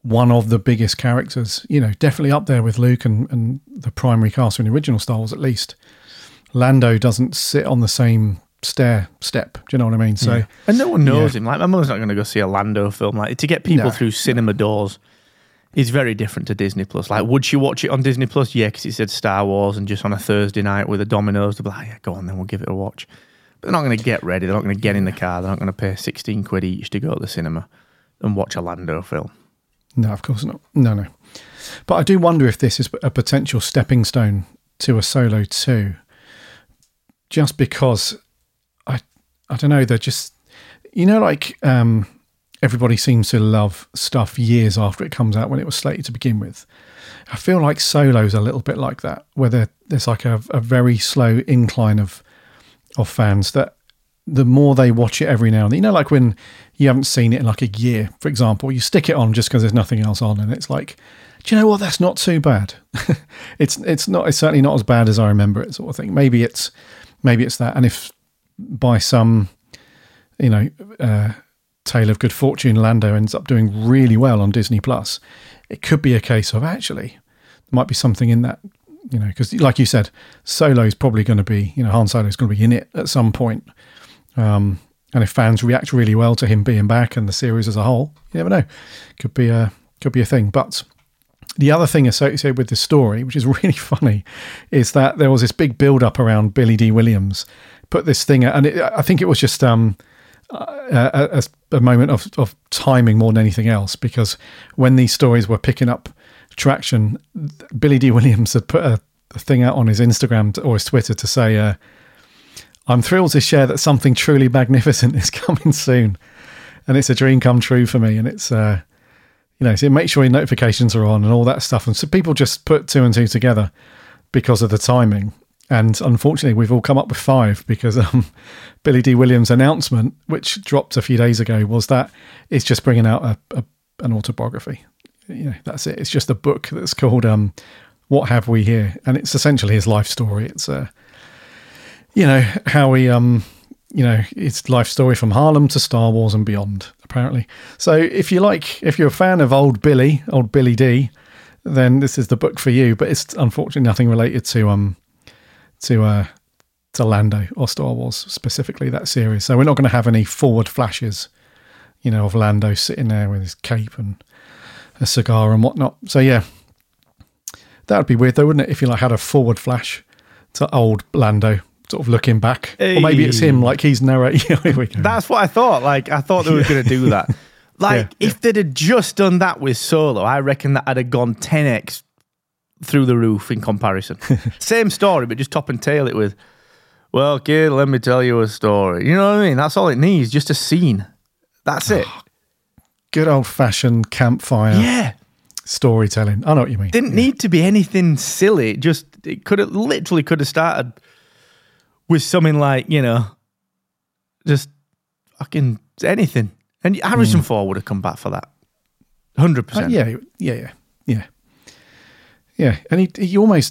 one of the biggest characters, definitely up there with Luke and the primary cast in the original Star Wars, at least, Lando doesn't sit on the same step. Do you know what I mean? So, yeah. And no one knows him. Like my mum's not going to go see a Lando film. Like to get people through cinema doors is very different to Disney Plus. Like, would she watch it on Disney Plus? Yeah, because it said Star Wars, and just on a Thursday night with a Domino's, they'll be like, yeah, go on, then we'll give it a watch. They're not going to get ready. They're not going to get in the car. They're not going to pay 16 quid each to go to the cinema and watch a Lando film. No, of course not. No. But I do wonder if this is a potential stepping stone to a Solo 2. Just because, I don't know, they're just... everybody seems to love stuff years after it comes out when it was slated to begin with. I feel like Solo's a little bit like that, where there's like a very slow incline of fans that the more they watch it every now and then, like when you haven't seen it in like a year, for example, you stick it on just because there's nothing else on, and it's like, do you know what? That's not too bad. It's certainly not as bad as I remember it, sort of thing. Maybe it's that. And if by some, tale of good fortune, Lando ends up doing really well on Disney Plus, it could be a case of actually there might be something in that. Because like you said, Solo's probably going to be, Han Solo's going to be in it at some point. And if fans react really well to him being back and the series as a whole, you never know. Could be a thing. But the other thing associated with this story, which is really funny, is that there was this big build-up around Billy D. Williams. Put this thing out, and I think it was just a moment of timing more than anything else, because when these stories were picking up traction, Billy D. Williams had put a thing out on his Instagram or his Twitter to say, I'm thrilled to share that something truly magnificent is coming soon, and it's a dream come true for me, and it's so make sure your notifications are on and all that stuff. And so people just put two and two together because of the timing, And unfortunately, we've all come up with five because Billy D. Williams' announcement, which dropped a few days ago, was that it's just bringing out an autobiography. You know, that's it. It's just a book that's called What Have We Here? And it's essentially his life story. It's, you know, how he, you know, his life story from Harlem to Star Wars and beyond, apparently. So if you like, if you're a fan of old Billy D., then this is the book for you. But it's unfortunately nothing related to Lando or Star Wars, specifically that series. So we're not going to have any forward flashes, you know, of Lando sitting there with his cape and a cigar and whatnot. So yeah, that would be weird though, wouldn't it? If you like had a forward flash to old Lando sort of looking back, hey. Or maybe it's him, like he's narrating. That's what I thought. Like I thought they were going to do that. Like if they'd have just done that with Solo, I reckon that I'd have gone 10x through the roof in comparison. Same story, but just top and tail it with, well, kid, let me tell you a story. You know what I mean? That's all it needs, just a scene. That's it. Good old-fashioned campfire storytelling. I know what you mean. Didn't need to be anything silly. Just it could have started with something like, you know, just fucking anything. And Harrison Ford would have come back for that. 100%. Yeah, and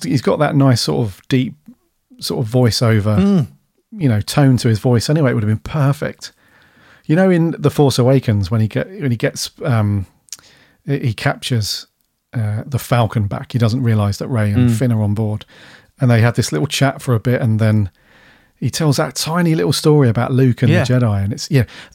he's got that nice sort of deep sort of voiceover, you know, tone to his voice. Anyway, it would have been perfect. You know, in The Force Awakens, when he captures the Falcon back, he doesn't realise that Rey and Finn are on board, and they have this little chat for a bit, and then he tells that tiny little story about Luke and the Jedi, and it's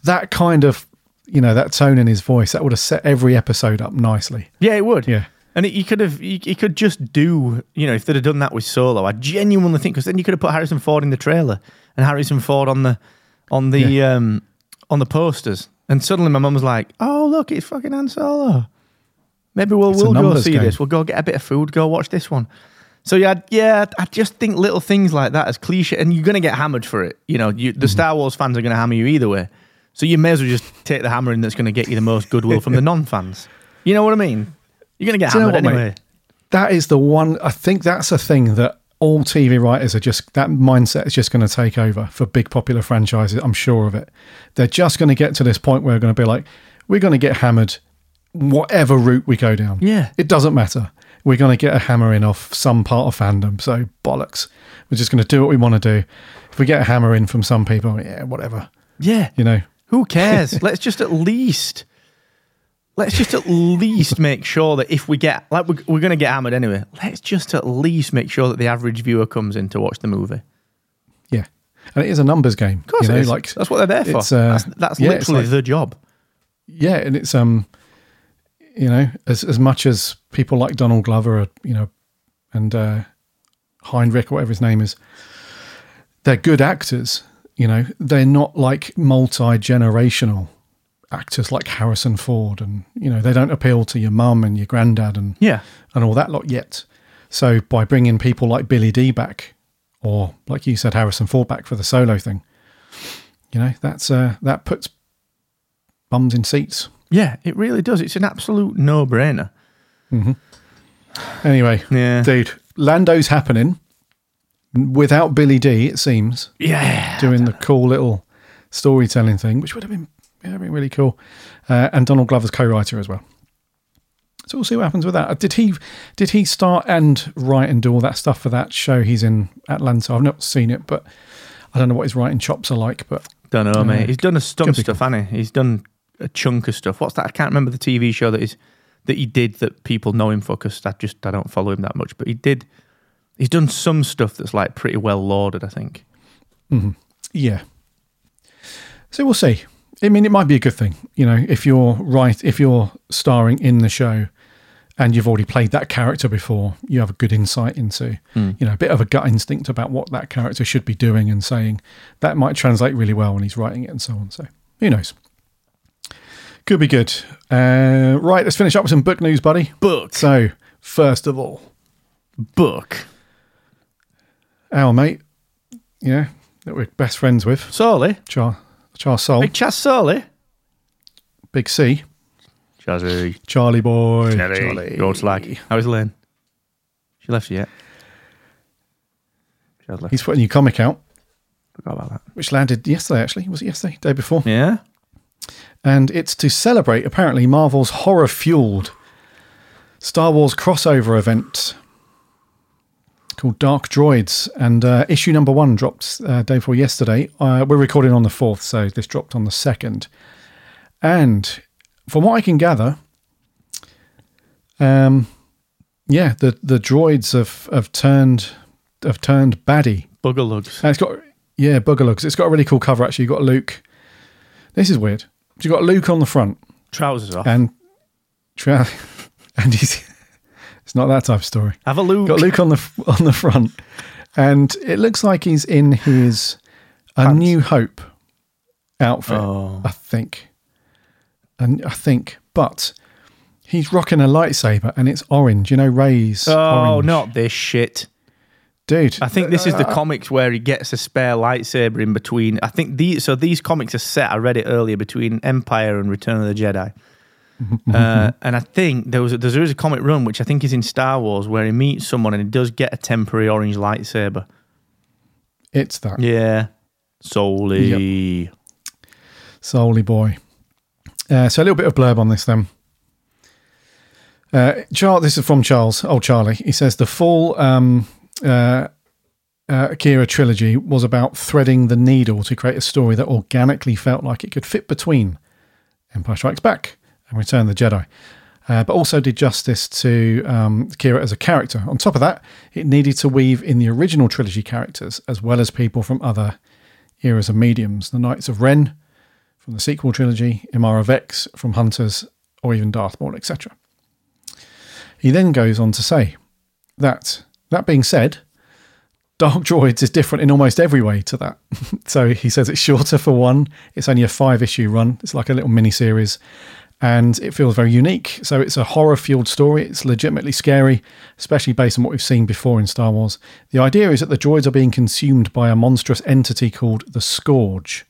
that kind of, you know, that tone in his voice that would have set every episode up nicely. Yeah, it would. Yeah. And he could just do, you know, if they'd have done that with Solo, I genuinely think, because then you could have put Harrison Ford in the trailer and Harrison Ford on the posters, and suddenly my mum was like, "Oh, look, it's fucking Han Solo. Maybe we'll go see this. We'll go get a bit of food. Go watch this one." So yeah, I just think little things like that, as cliche, and you're gonna get hammered for it. You know, the Star Wars fans are gonna hammer you either way. So you may as well just take the hammering that's gonna get you the most goodwill from the non-fans. You know what I mean? You're going to get hammered anyway. Mate, that is the one. I think that's a thing that all TV writers are just, that mindset is just going to take over for big popular franchises. I'm sure of it. They're just going to get to this point where they're going to be like, we're going to get hammered whatever route we go down. Yeah. It doesn't matter. We're going to get a hammering off some part of fandom. So bollocks. We're just going to do what we want to do. If we get a hammering from some people, yeah, whatever. Yeah. You know, who cares? Let's just at least make sure that if we get, like, we're going to get hammered anyway, let's just at least make sure that the average viewer comes in to watch the movie. Yeah. And it is a numbers game. Of course it is. Like, that's what they're there for. That's literally the job. Yeah. And it's, you know, as much as people like Donald Glover, you know, and Heinrich, whatever his name is, they're good actors, you know, they're not like multi-generational actors like Harrison Ford, and you know, they don't appeal to your mum and your granddad and all that lot yet. So by bringing people like Billy D back, or like you said, Harrison Ford back for the Solo thing, you know, that's that puts bums in seats. Yeah, it really does. It's an absolute no-brainer. Anyway, dude, Lando's happening without Billy D, it seems. Yeah, doing the cool little storytelling thing, which would have been really cool. And Donald Glover's co-writer as well. So we'll see what happens with that. Did he start and write and do all that stuff for that show he's in Atlanta? I've not seen it, but I don't know what his writing chops are like. But don't know, mate. He's done a stump stuff, hasn't he? He's done a chunk of stuff. What's that? I can't remember the TV show that he did that people know him for, because I don't follow him that much. But he's done some stuff that's like pretty well lauded, I think. Mm-hmm. Yeah. So we'll see. I mean, it might be a good thing, you know, if you're starring in the show and you've already played that character before, you have a good insight into, you know, a bit of a gut instinct about what that character should be doing and saying. That might translate really well when he's writing it and so on. So who knows? Could be good. Right, let's finish up with some book news, buddy. Book. So first of all, book. Our mate, yeah, that we're best friends with. Sorely. Charles Soule. Big Chas Soule. Big C. Chazzy. Charlie boy. Charlie. Road slag. How is Lynn? She left you yet? Sadly. He's put a new comic out. Forgot about that. Which landed yesterday, actually. Was it yesterday? Day before? Yeah. And it's to celebrate, apparently, Marvel's horror-fueled Star Wars crossover event called Dark Droids. And issue number 1 dropped day before yesterday. We're recording on the 4th, so this dropped on the 2nd. And from what I can gather, yeah, the droids have turned baddie. Boogalugs. And it's got, yeah, boogalugs. It's got a really cool cover, actually. You've got Luke. This is weird. You've got Luke on the front. Trousers off. And he's... It's not that type of story. Have a Luke. Got Luke on the front. And it looks like he's in his A New Hope outfit, I think. But he's rocking a lightsaber and it's orange. You know, Rey's orange. Not this shit. Dude. I think this is the comics where he gets a spare lightsaber in between. I think these comics are set, I read it earlier, between Empire and Return of the Jedi. And I think there is a comic run, which I think is in Star Wars, where he meets someone and he does get a temporary orange lightsaber. It's that. Yeah. Soli. Yep. Soli boy. So a little bit of blurb on this then. This is from Charles, old Charlie. He says, the full Akira trilogy was about threading the needle to create a story that organically felt like it could fit between Empire Strikes Back and Return of the Jedi, but also did justice to Akira as a character. On top of that, it needed to weave in the original trilogy characters, as well as people from other eras and mediums. The Knights of Ren from the sequel trilogy, Imara Vex from Hunters, or even Darth Maul, etc. He then goes on to say that being said, Dark Droids is different in almost every way to that. So he says it's shorter for one. It's only a 5-issue run. It's like a little mini-series. And it feels very unique. So it's a horror-fueled story. It's legitimately scary, especially based on what we've seen before in Star Wars. The idea is that the droids are being consumed by a monstrous entity called the Scourge.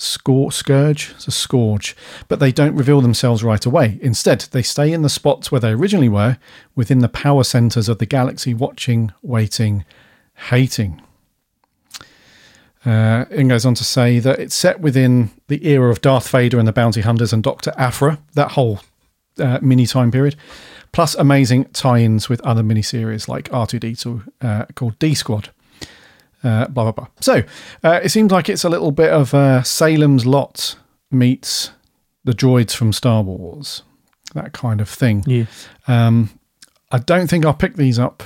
Scourge? It's a scourge. But they don't reveal themselves right away. Instead, they stay in the spots where they originally were, within the power centres of the galaxy, watching, waiting, hating. And goes on to say that it's set within the era of Darth Vader and the Bounty Hunters and Dr. Aphra, that whole mini time period, plus amazing tie-ins with other miniseries like R2-D2 called D-Squad, blah, blah, blah. So it seems like it's a little bit of Salem's Lot meets the droids from Star Wars, that kind of thing. Yeah. I don't think I'll pick these up,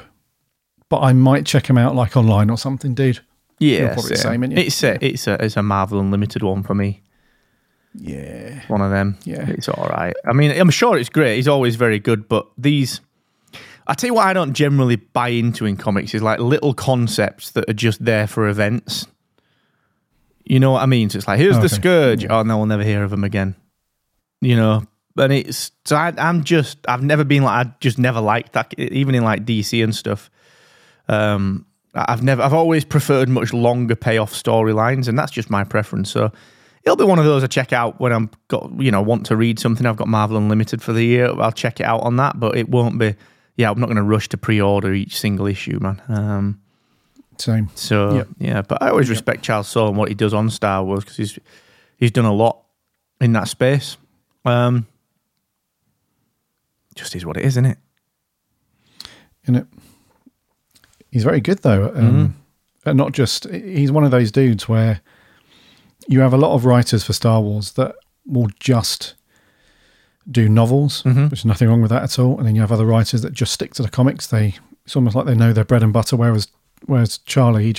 but I might check them out like online or something, dude. Yeah, it's a Marvel Unlimited one for me. Yeah, one of them. Yeah, it's all right. I mean, I'm sure it's great. He's always very good, but these, I tell you what, I don't generally buy into in comics is like little concepts that are just there for events. You know what I mean? So it's like, here's the Scourge. Yeah. Oh no, we'll never hear of him again. You know, and it's so I've never been like, I just never liked that, even in like DC and stuff. I've always preferred much longer payoff storylines, and that's just my preference. So it'll be one of those I check out when I'm want to read something. I've got Marvel Unlimited for the year. I'll check it out on that, but it won't be. Yeah, I'm not going to rush to pre-order each single issue, man. Same. So yep. Yeah, but I always respect Charles Soule and what he does on Star Wars because he's done a lot in that space. Just is what it is, isn't it? Isn't it? He's very good, though. And not just... He's one of those dudes where you have a lot of writers for Star Wars that will just do novels, which is nothing wrong with that at all. And then you have other writers that just stick to the comics. It's almost like they know their bread and butter, whereas Charlie,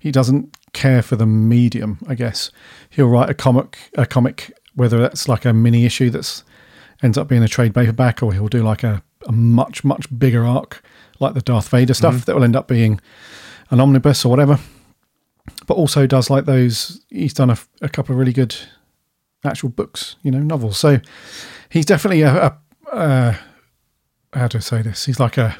he doesn't care for the medium, I guess. He'll write a comic, whether that's like a mini-issue that ends up being a trade paperback, or he'll do like a much, much bigger arc, like the Darth Vader stuff that will end up being an omnibus or whatever, but also does like those. He's done a couple of really good actual books, novels. So he's definitely how do I say this? He's like I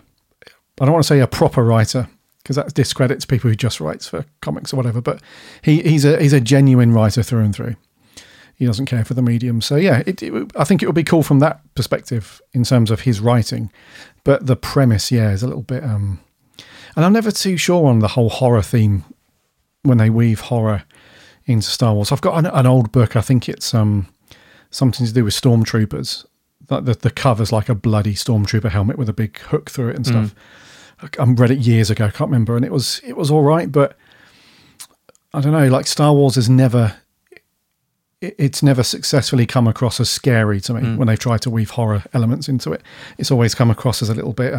don't want to say a proper writer because that discredits people who just writes for comics or whatever, but he's a genuine writer through and through. He doesn't care for the medium. So yeah, I think it would be cool from that perspective in terms of his writing. But the premise, yeah, is a little bit... And I'm never too sure on the whole horror theme when they weave horror into Star Wars. I've got an old book. I think it's something to do with stormtroopers. The cover's like a bloody stormtrooper helmet with a big hook through it and stuff. I read it years ago. I can't remember, and it was all right, but I don't know. Like Star Wars has never, it's never successfully come across as scary to me when they've tried to weave horror elements into it. It's always come across as a little bit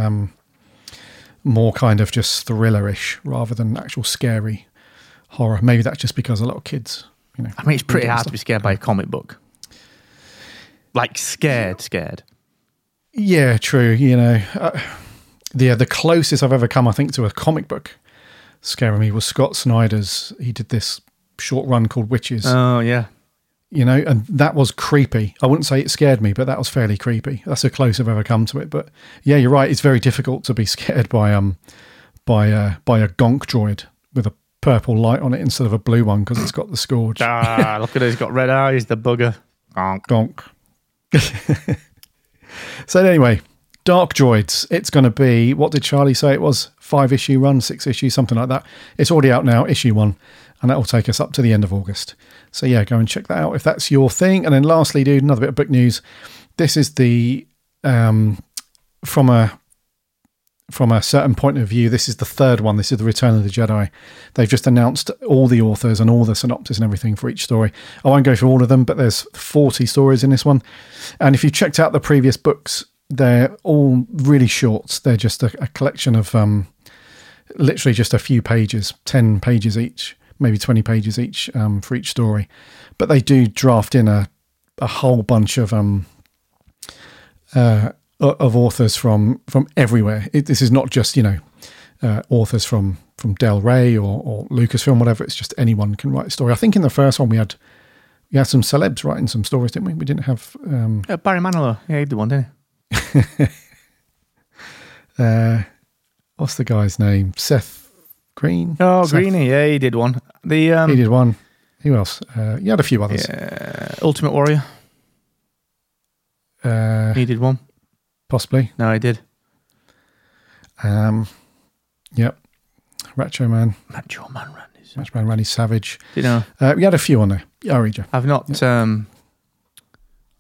more kind of just thriller-ish rather than actual scary horror. Maybe that's just because a lot of kids, you know. I mean, it's pretty hard to be scared by a comic book. Like scared. Yeah, true. You know, the closest I've ever come, I think, to a comic book scaring me was Scott Snyder's. He did this short run called Witches. Oh, yeah. You know, and that was creepy. I wouldn't say it scared me, but that was fairly creepy. That's the closest I've ever come to it. But yeah, you're right. It's very difficult to be scared by a gonk droid with a purple light on it instead of a blue one because it's got the scourge. Ah, look at it. He's got red eyes, the bugger. Gonk. So anyway, Dark Droids. It's going to be, what did Charlie say it was? 5-issue run, 6 issues, something like that. It's already out now, issue 1, and that will take us up to the end of August. So yeah, go and check that out if that's your thing. And then lastly, dude, another bit of book news. This is the from a certain point of view, this is the 3rd one. This is The Return of the Jedi. They've just announced all the authors and all the synopsis and everything for each story. I won't go through all of them, but there's 40 stories in this one. And if you checked out the previous books, they're all really short. They're just a collection of literally just a few pages, 10 pages each, maybe 20 pages each for each story. But they do draft in a whole bunch of authors from everywhere. This is not just, you know, authors from Del Rey or Lucasfilm, whatever. It's just anyone can write a story. I think in the first one we had some celebs writing some stories, didn't we? We didn't have... Barry Manilow. Yeah, he did one, didn't he? What's the guy's name? Seth Green? Oh, Greeny. Yeah, he did one. He did one. Who else? You had a few others. Yeah, Ultimate Warrior. He did one. Possibly. No, I did. Yep. Macho Man Randy Savage. Do you know? We had a few on there. Yeah, I'll read you. I've not... Yep.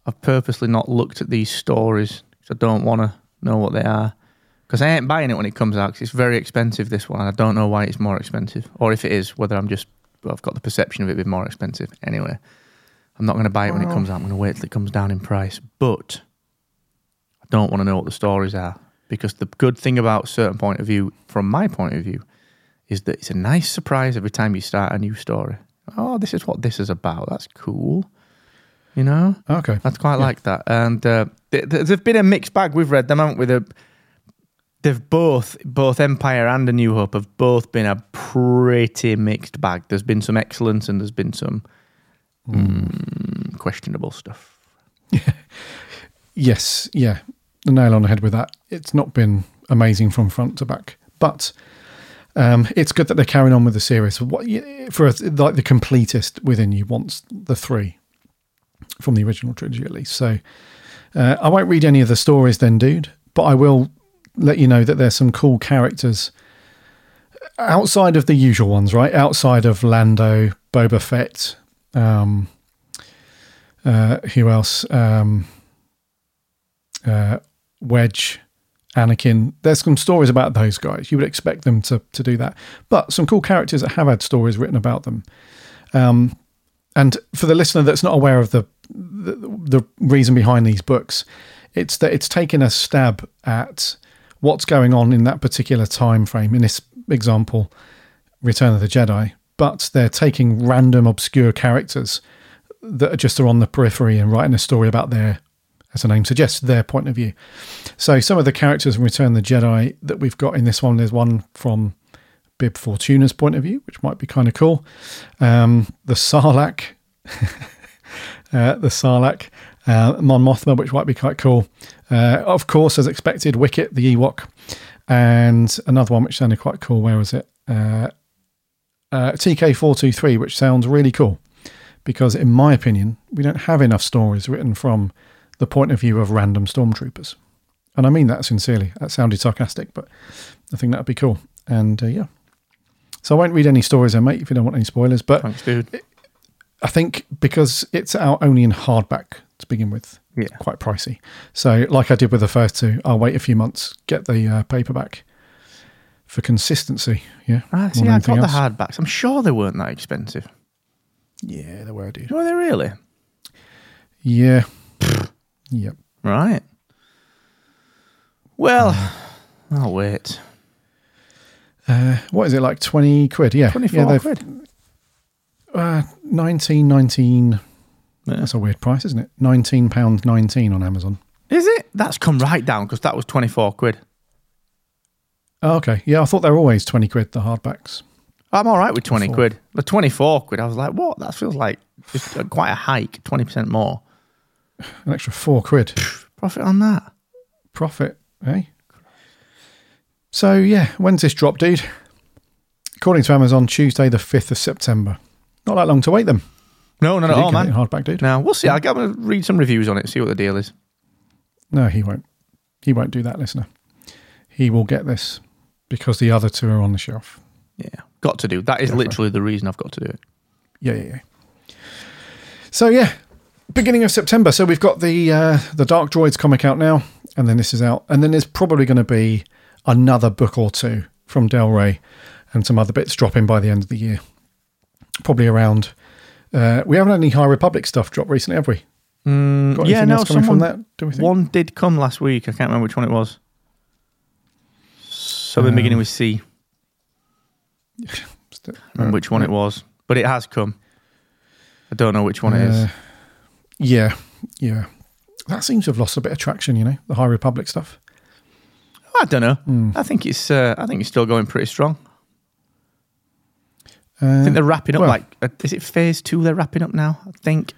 I've purposely not looked at these stories because I don't want to know what they are. Because I ain't buying it when it comes out because it's very expensive, this one. And I don't know why it's more expensive. Or if it is, whether I've got the perception of it being more expensive. Anyway, I'm not going to buy it when it comes out. I'm going to wait till it comes down in price. But... don't want to know what the stories are, because the good thing about certain point of view, from my point of view, is that it's a nice surprise every time you start a new story. Oh, this is what this is about. That's cool. You know? Okay. That's quite like that. And they've been a mixed bag. We've read them, haven't we? They've both Empire and A New Hope have both been a pretty mixed bag. There's been some excellence and there's been some questionable stuff. Yes, yeah. The nail on the head with that. It's not been amazing from front to back, but it's good that they're carrying on with the series. Like the completest within you wants the 3 from the original trilogy, at least. So I won't read any of the stories then, dude, but I will let you know that there's some cool characters outside of the usual ones, right? Outside of Lando, Boba Fett, who else? Wedge, Anakin. There's some stories about those guys. You would expect them to do that, but some cool characters that have had stories written about them. And for the listener that's not aware of the reason behind these books, it's that it's taken a stab at what's going on in that particular time frame. In this example, Return of the Jedi, but they're taking random obscure characters that are on the periphery and writing a story about their, as the name suggests, their point of view. So some of the characters from Return of the Jedi that we've got in this one, there's one from Bib Fortuna's point of view, which might be kind of cool. The Sarlacc, Mon Mothma, which might be quite cool. Of course, as expected, Wicket, the Ewok, and another one which sounded quite cool. Where was it? TK423, which sounds really cool because, in my opinion, we don't have enough stories written from the point of view of random stormtroopers. And I mean that sincerely. That sounded sarcastic, but I think that'd be cool. And yeah. So I won't read any stories I make if you don't want any spoilers. But thanks, dude. I think because it's out only in hardback to begin with, it's quite pricey. So like I did with the first two, I'll wait a few months, get the paperback for consistency. Yeah. Ah, see, I got the hardbacks. I'm sure they weren't that expensive. Yeah, they were, dude. Were they really? Yeah. Yep. Right. Well, I'll wait. What is it, like 20 quid? Yeah. 24 quid. 19.19. Yeah. That's a weird price, isn't it? £19.19 on Amazon. Is it? That's come right down because that was 24 quid. Oh, okay. Yeah, I thought they were always 20 quid, the hardbacks. I'm all right with 20 quid. The 24 quid, I was like, what? That feels like just quite a hike, 20% more. An extra 4 quid. Profit on that. Profit, eh? So, yeah, when's this drop, dude? According to Amazon, Tuesday, the 5th of September. Not that long to wait them. No, not at all, man. Hardback, dude. Now, we'll see. I'll go and read some reviews on it, see what the deal is. No, he won't. He won't do that, listener. He will get this because the other two are on the shelf. Yeah, got to do. That is literally the reason I've got to do it. Yeah. So, yeah, beginning of September. So we've got the Dark Droids comic out now, and then this is out. And then there's probably going to be another book or two from Del Rey and some other bits dropping by the end of the year. Probably around... we haven't had any High Republic stuff dropped recently, have we? Got anything else coming from that? Do we think? One did come last week. I can't remember which one it was. So we're beginning with C. And which one it was, but it has come. I don't know which one it is. Yeah. That seems to have lost a bit of traction, you know, the High Republic stuff. I don't know. I think it's still going pretty strong. I think they're wrapping up. Is it phase 2? They're wrapping up now. I think.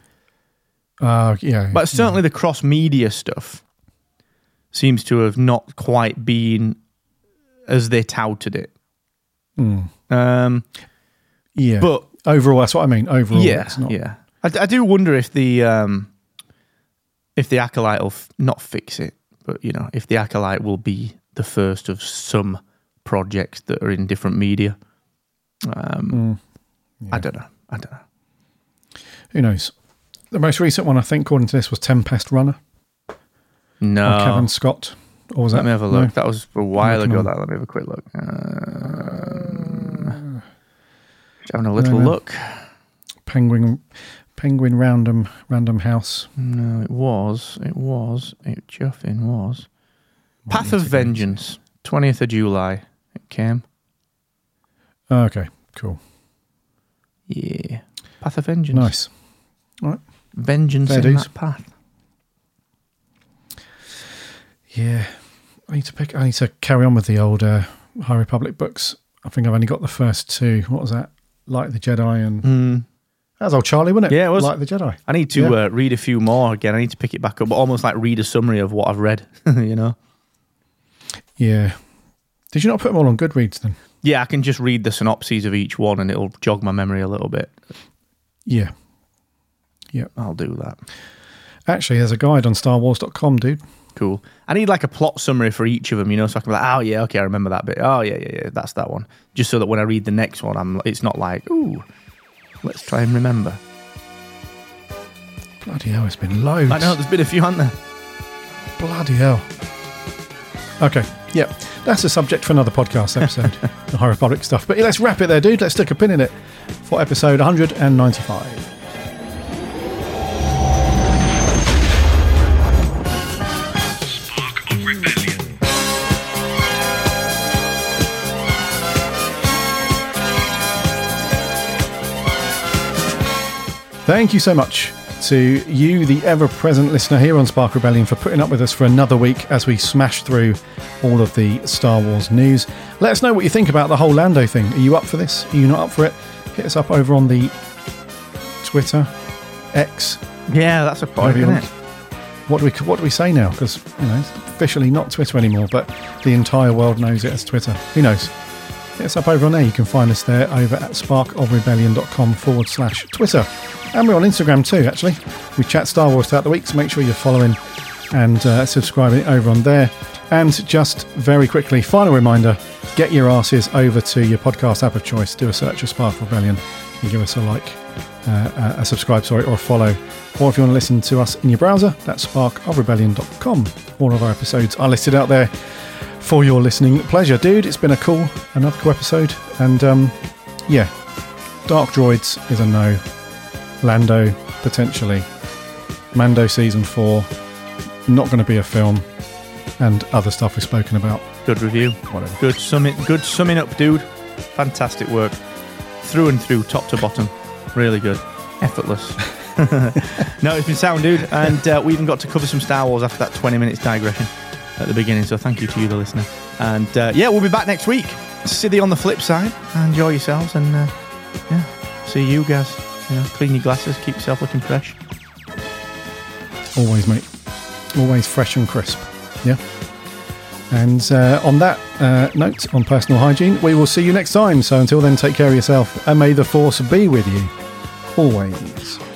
But certainly the cross media stuff seems to have not quite been as they touted it. But overall, that's what I mean. Overall, it's not. I do wonder if the Acolyte will not fix it, but you know, if the Acolyte will be the first of some projects that are in different media. I don't know. Who knows? The most recent one, I think, according to this, was Tempest Runner. No, by Kevin Scott. Or was that? Let me have a look. No. That was a while ago. Let me have a quick look. Having a little look. Penguin Random House. No, it was. Path of Vengeance, 20th of July. It came. Okay, cool. Yeah. Path of Vengeance. Nice. All right. Vengeance in that path. Yeah. I need to carry on with the old High Republic books. I think I've only got the first two. What was that? Light of the Jedi and... That was old Charlie, wasn't it? Yeah, it was. Light of the Jedi. I need to read a few more again. I need to pick it back up, but almost like read a summary of what I've read, you know? Yeah. Did you not put them all on Goodreads then? Yeah, I can just read the synopses of each one and it'll jog my memory a little bit. Yeah. Yeah. I'll do that. Actually, there's a guide on StarWars.com, dude. Cool. I need like a plot summary for each of them, you know, so I can be like, oh yeah, okay, I remember that bit. Oh yeah, that's that one. Just so that when I read the next one, it's not like, ooh, let's try and remember. Bloody hell, it's been loads. I know, there's been a few, haven't there? Bloody hell. Okay, yeah, that's a subject for another podcast episode, the High Republic stuff. But yeah, let's wrap it there, dude. Let's stick a pin in it for episode 195. Thank you so much to you, the ever-present listener here on Spark Rebellion, for putting up with us for another week as we smash through all of the Star Wars news. Let us know what you think about the whole Lando thing. Are you up for this? Are you not up for it? Hit us up over on the Twitter, X. Yeah, that's a point, isn't it? What do we say now? Because, you know, it's officially not Twitter anymore, but the entire world knows it as Twitter. Who knows? Hit us up over on there. You can find us there over at sparkofrebellion.com/Twitter. And we're on Instagram too, actually. We chat Star Wars throughout the week, so make sure you're following and subscribing over on there. And just very quickly, final reminder get your asses over to your podcast app of choice, do a search for Spark of Rebellion and give us a like, a subscribe, sorry, or a follow. Or if you want to listen to us in your browser, that's sparkofrebellion.com. All of our episodes are listed out there for your listening pleasure. Dude, it's been another cool episode. And yeah, Dark Droids is a no. Lando, potentially. Mando Season 4, not going to be a film. And other stuff we've spoken about. Good review. Whatever. Good summing up, dude. Fantastic work. Through and through, top to bottom. Really good. Effortless. No, it's been sound, dude. And we even got to cover some Star Wars after that 20 minutes digression at the beginning. So thank you to you, the listener. And yeah, we'll be back next week. Siddy on the flip side. Enjoy yourselves. And yeah, see you guys. You know, clean your glasses. Keep yourself looking fresh. Always, mate. Always fresh and crisp. Yeah. And on that note, on personal hygiene, we will see you next time. So until then, take care of yourself and may the Force be with you always.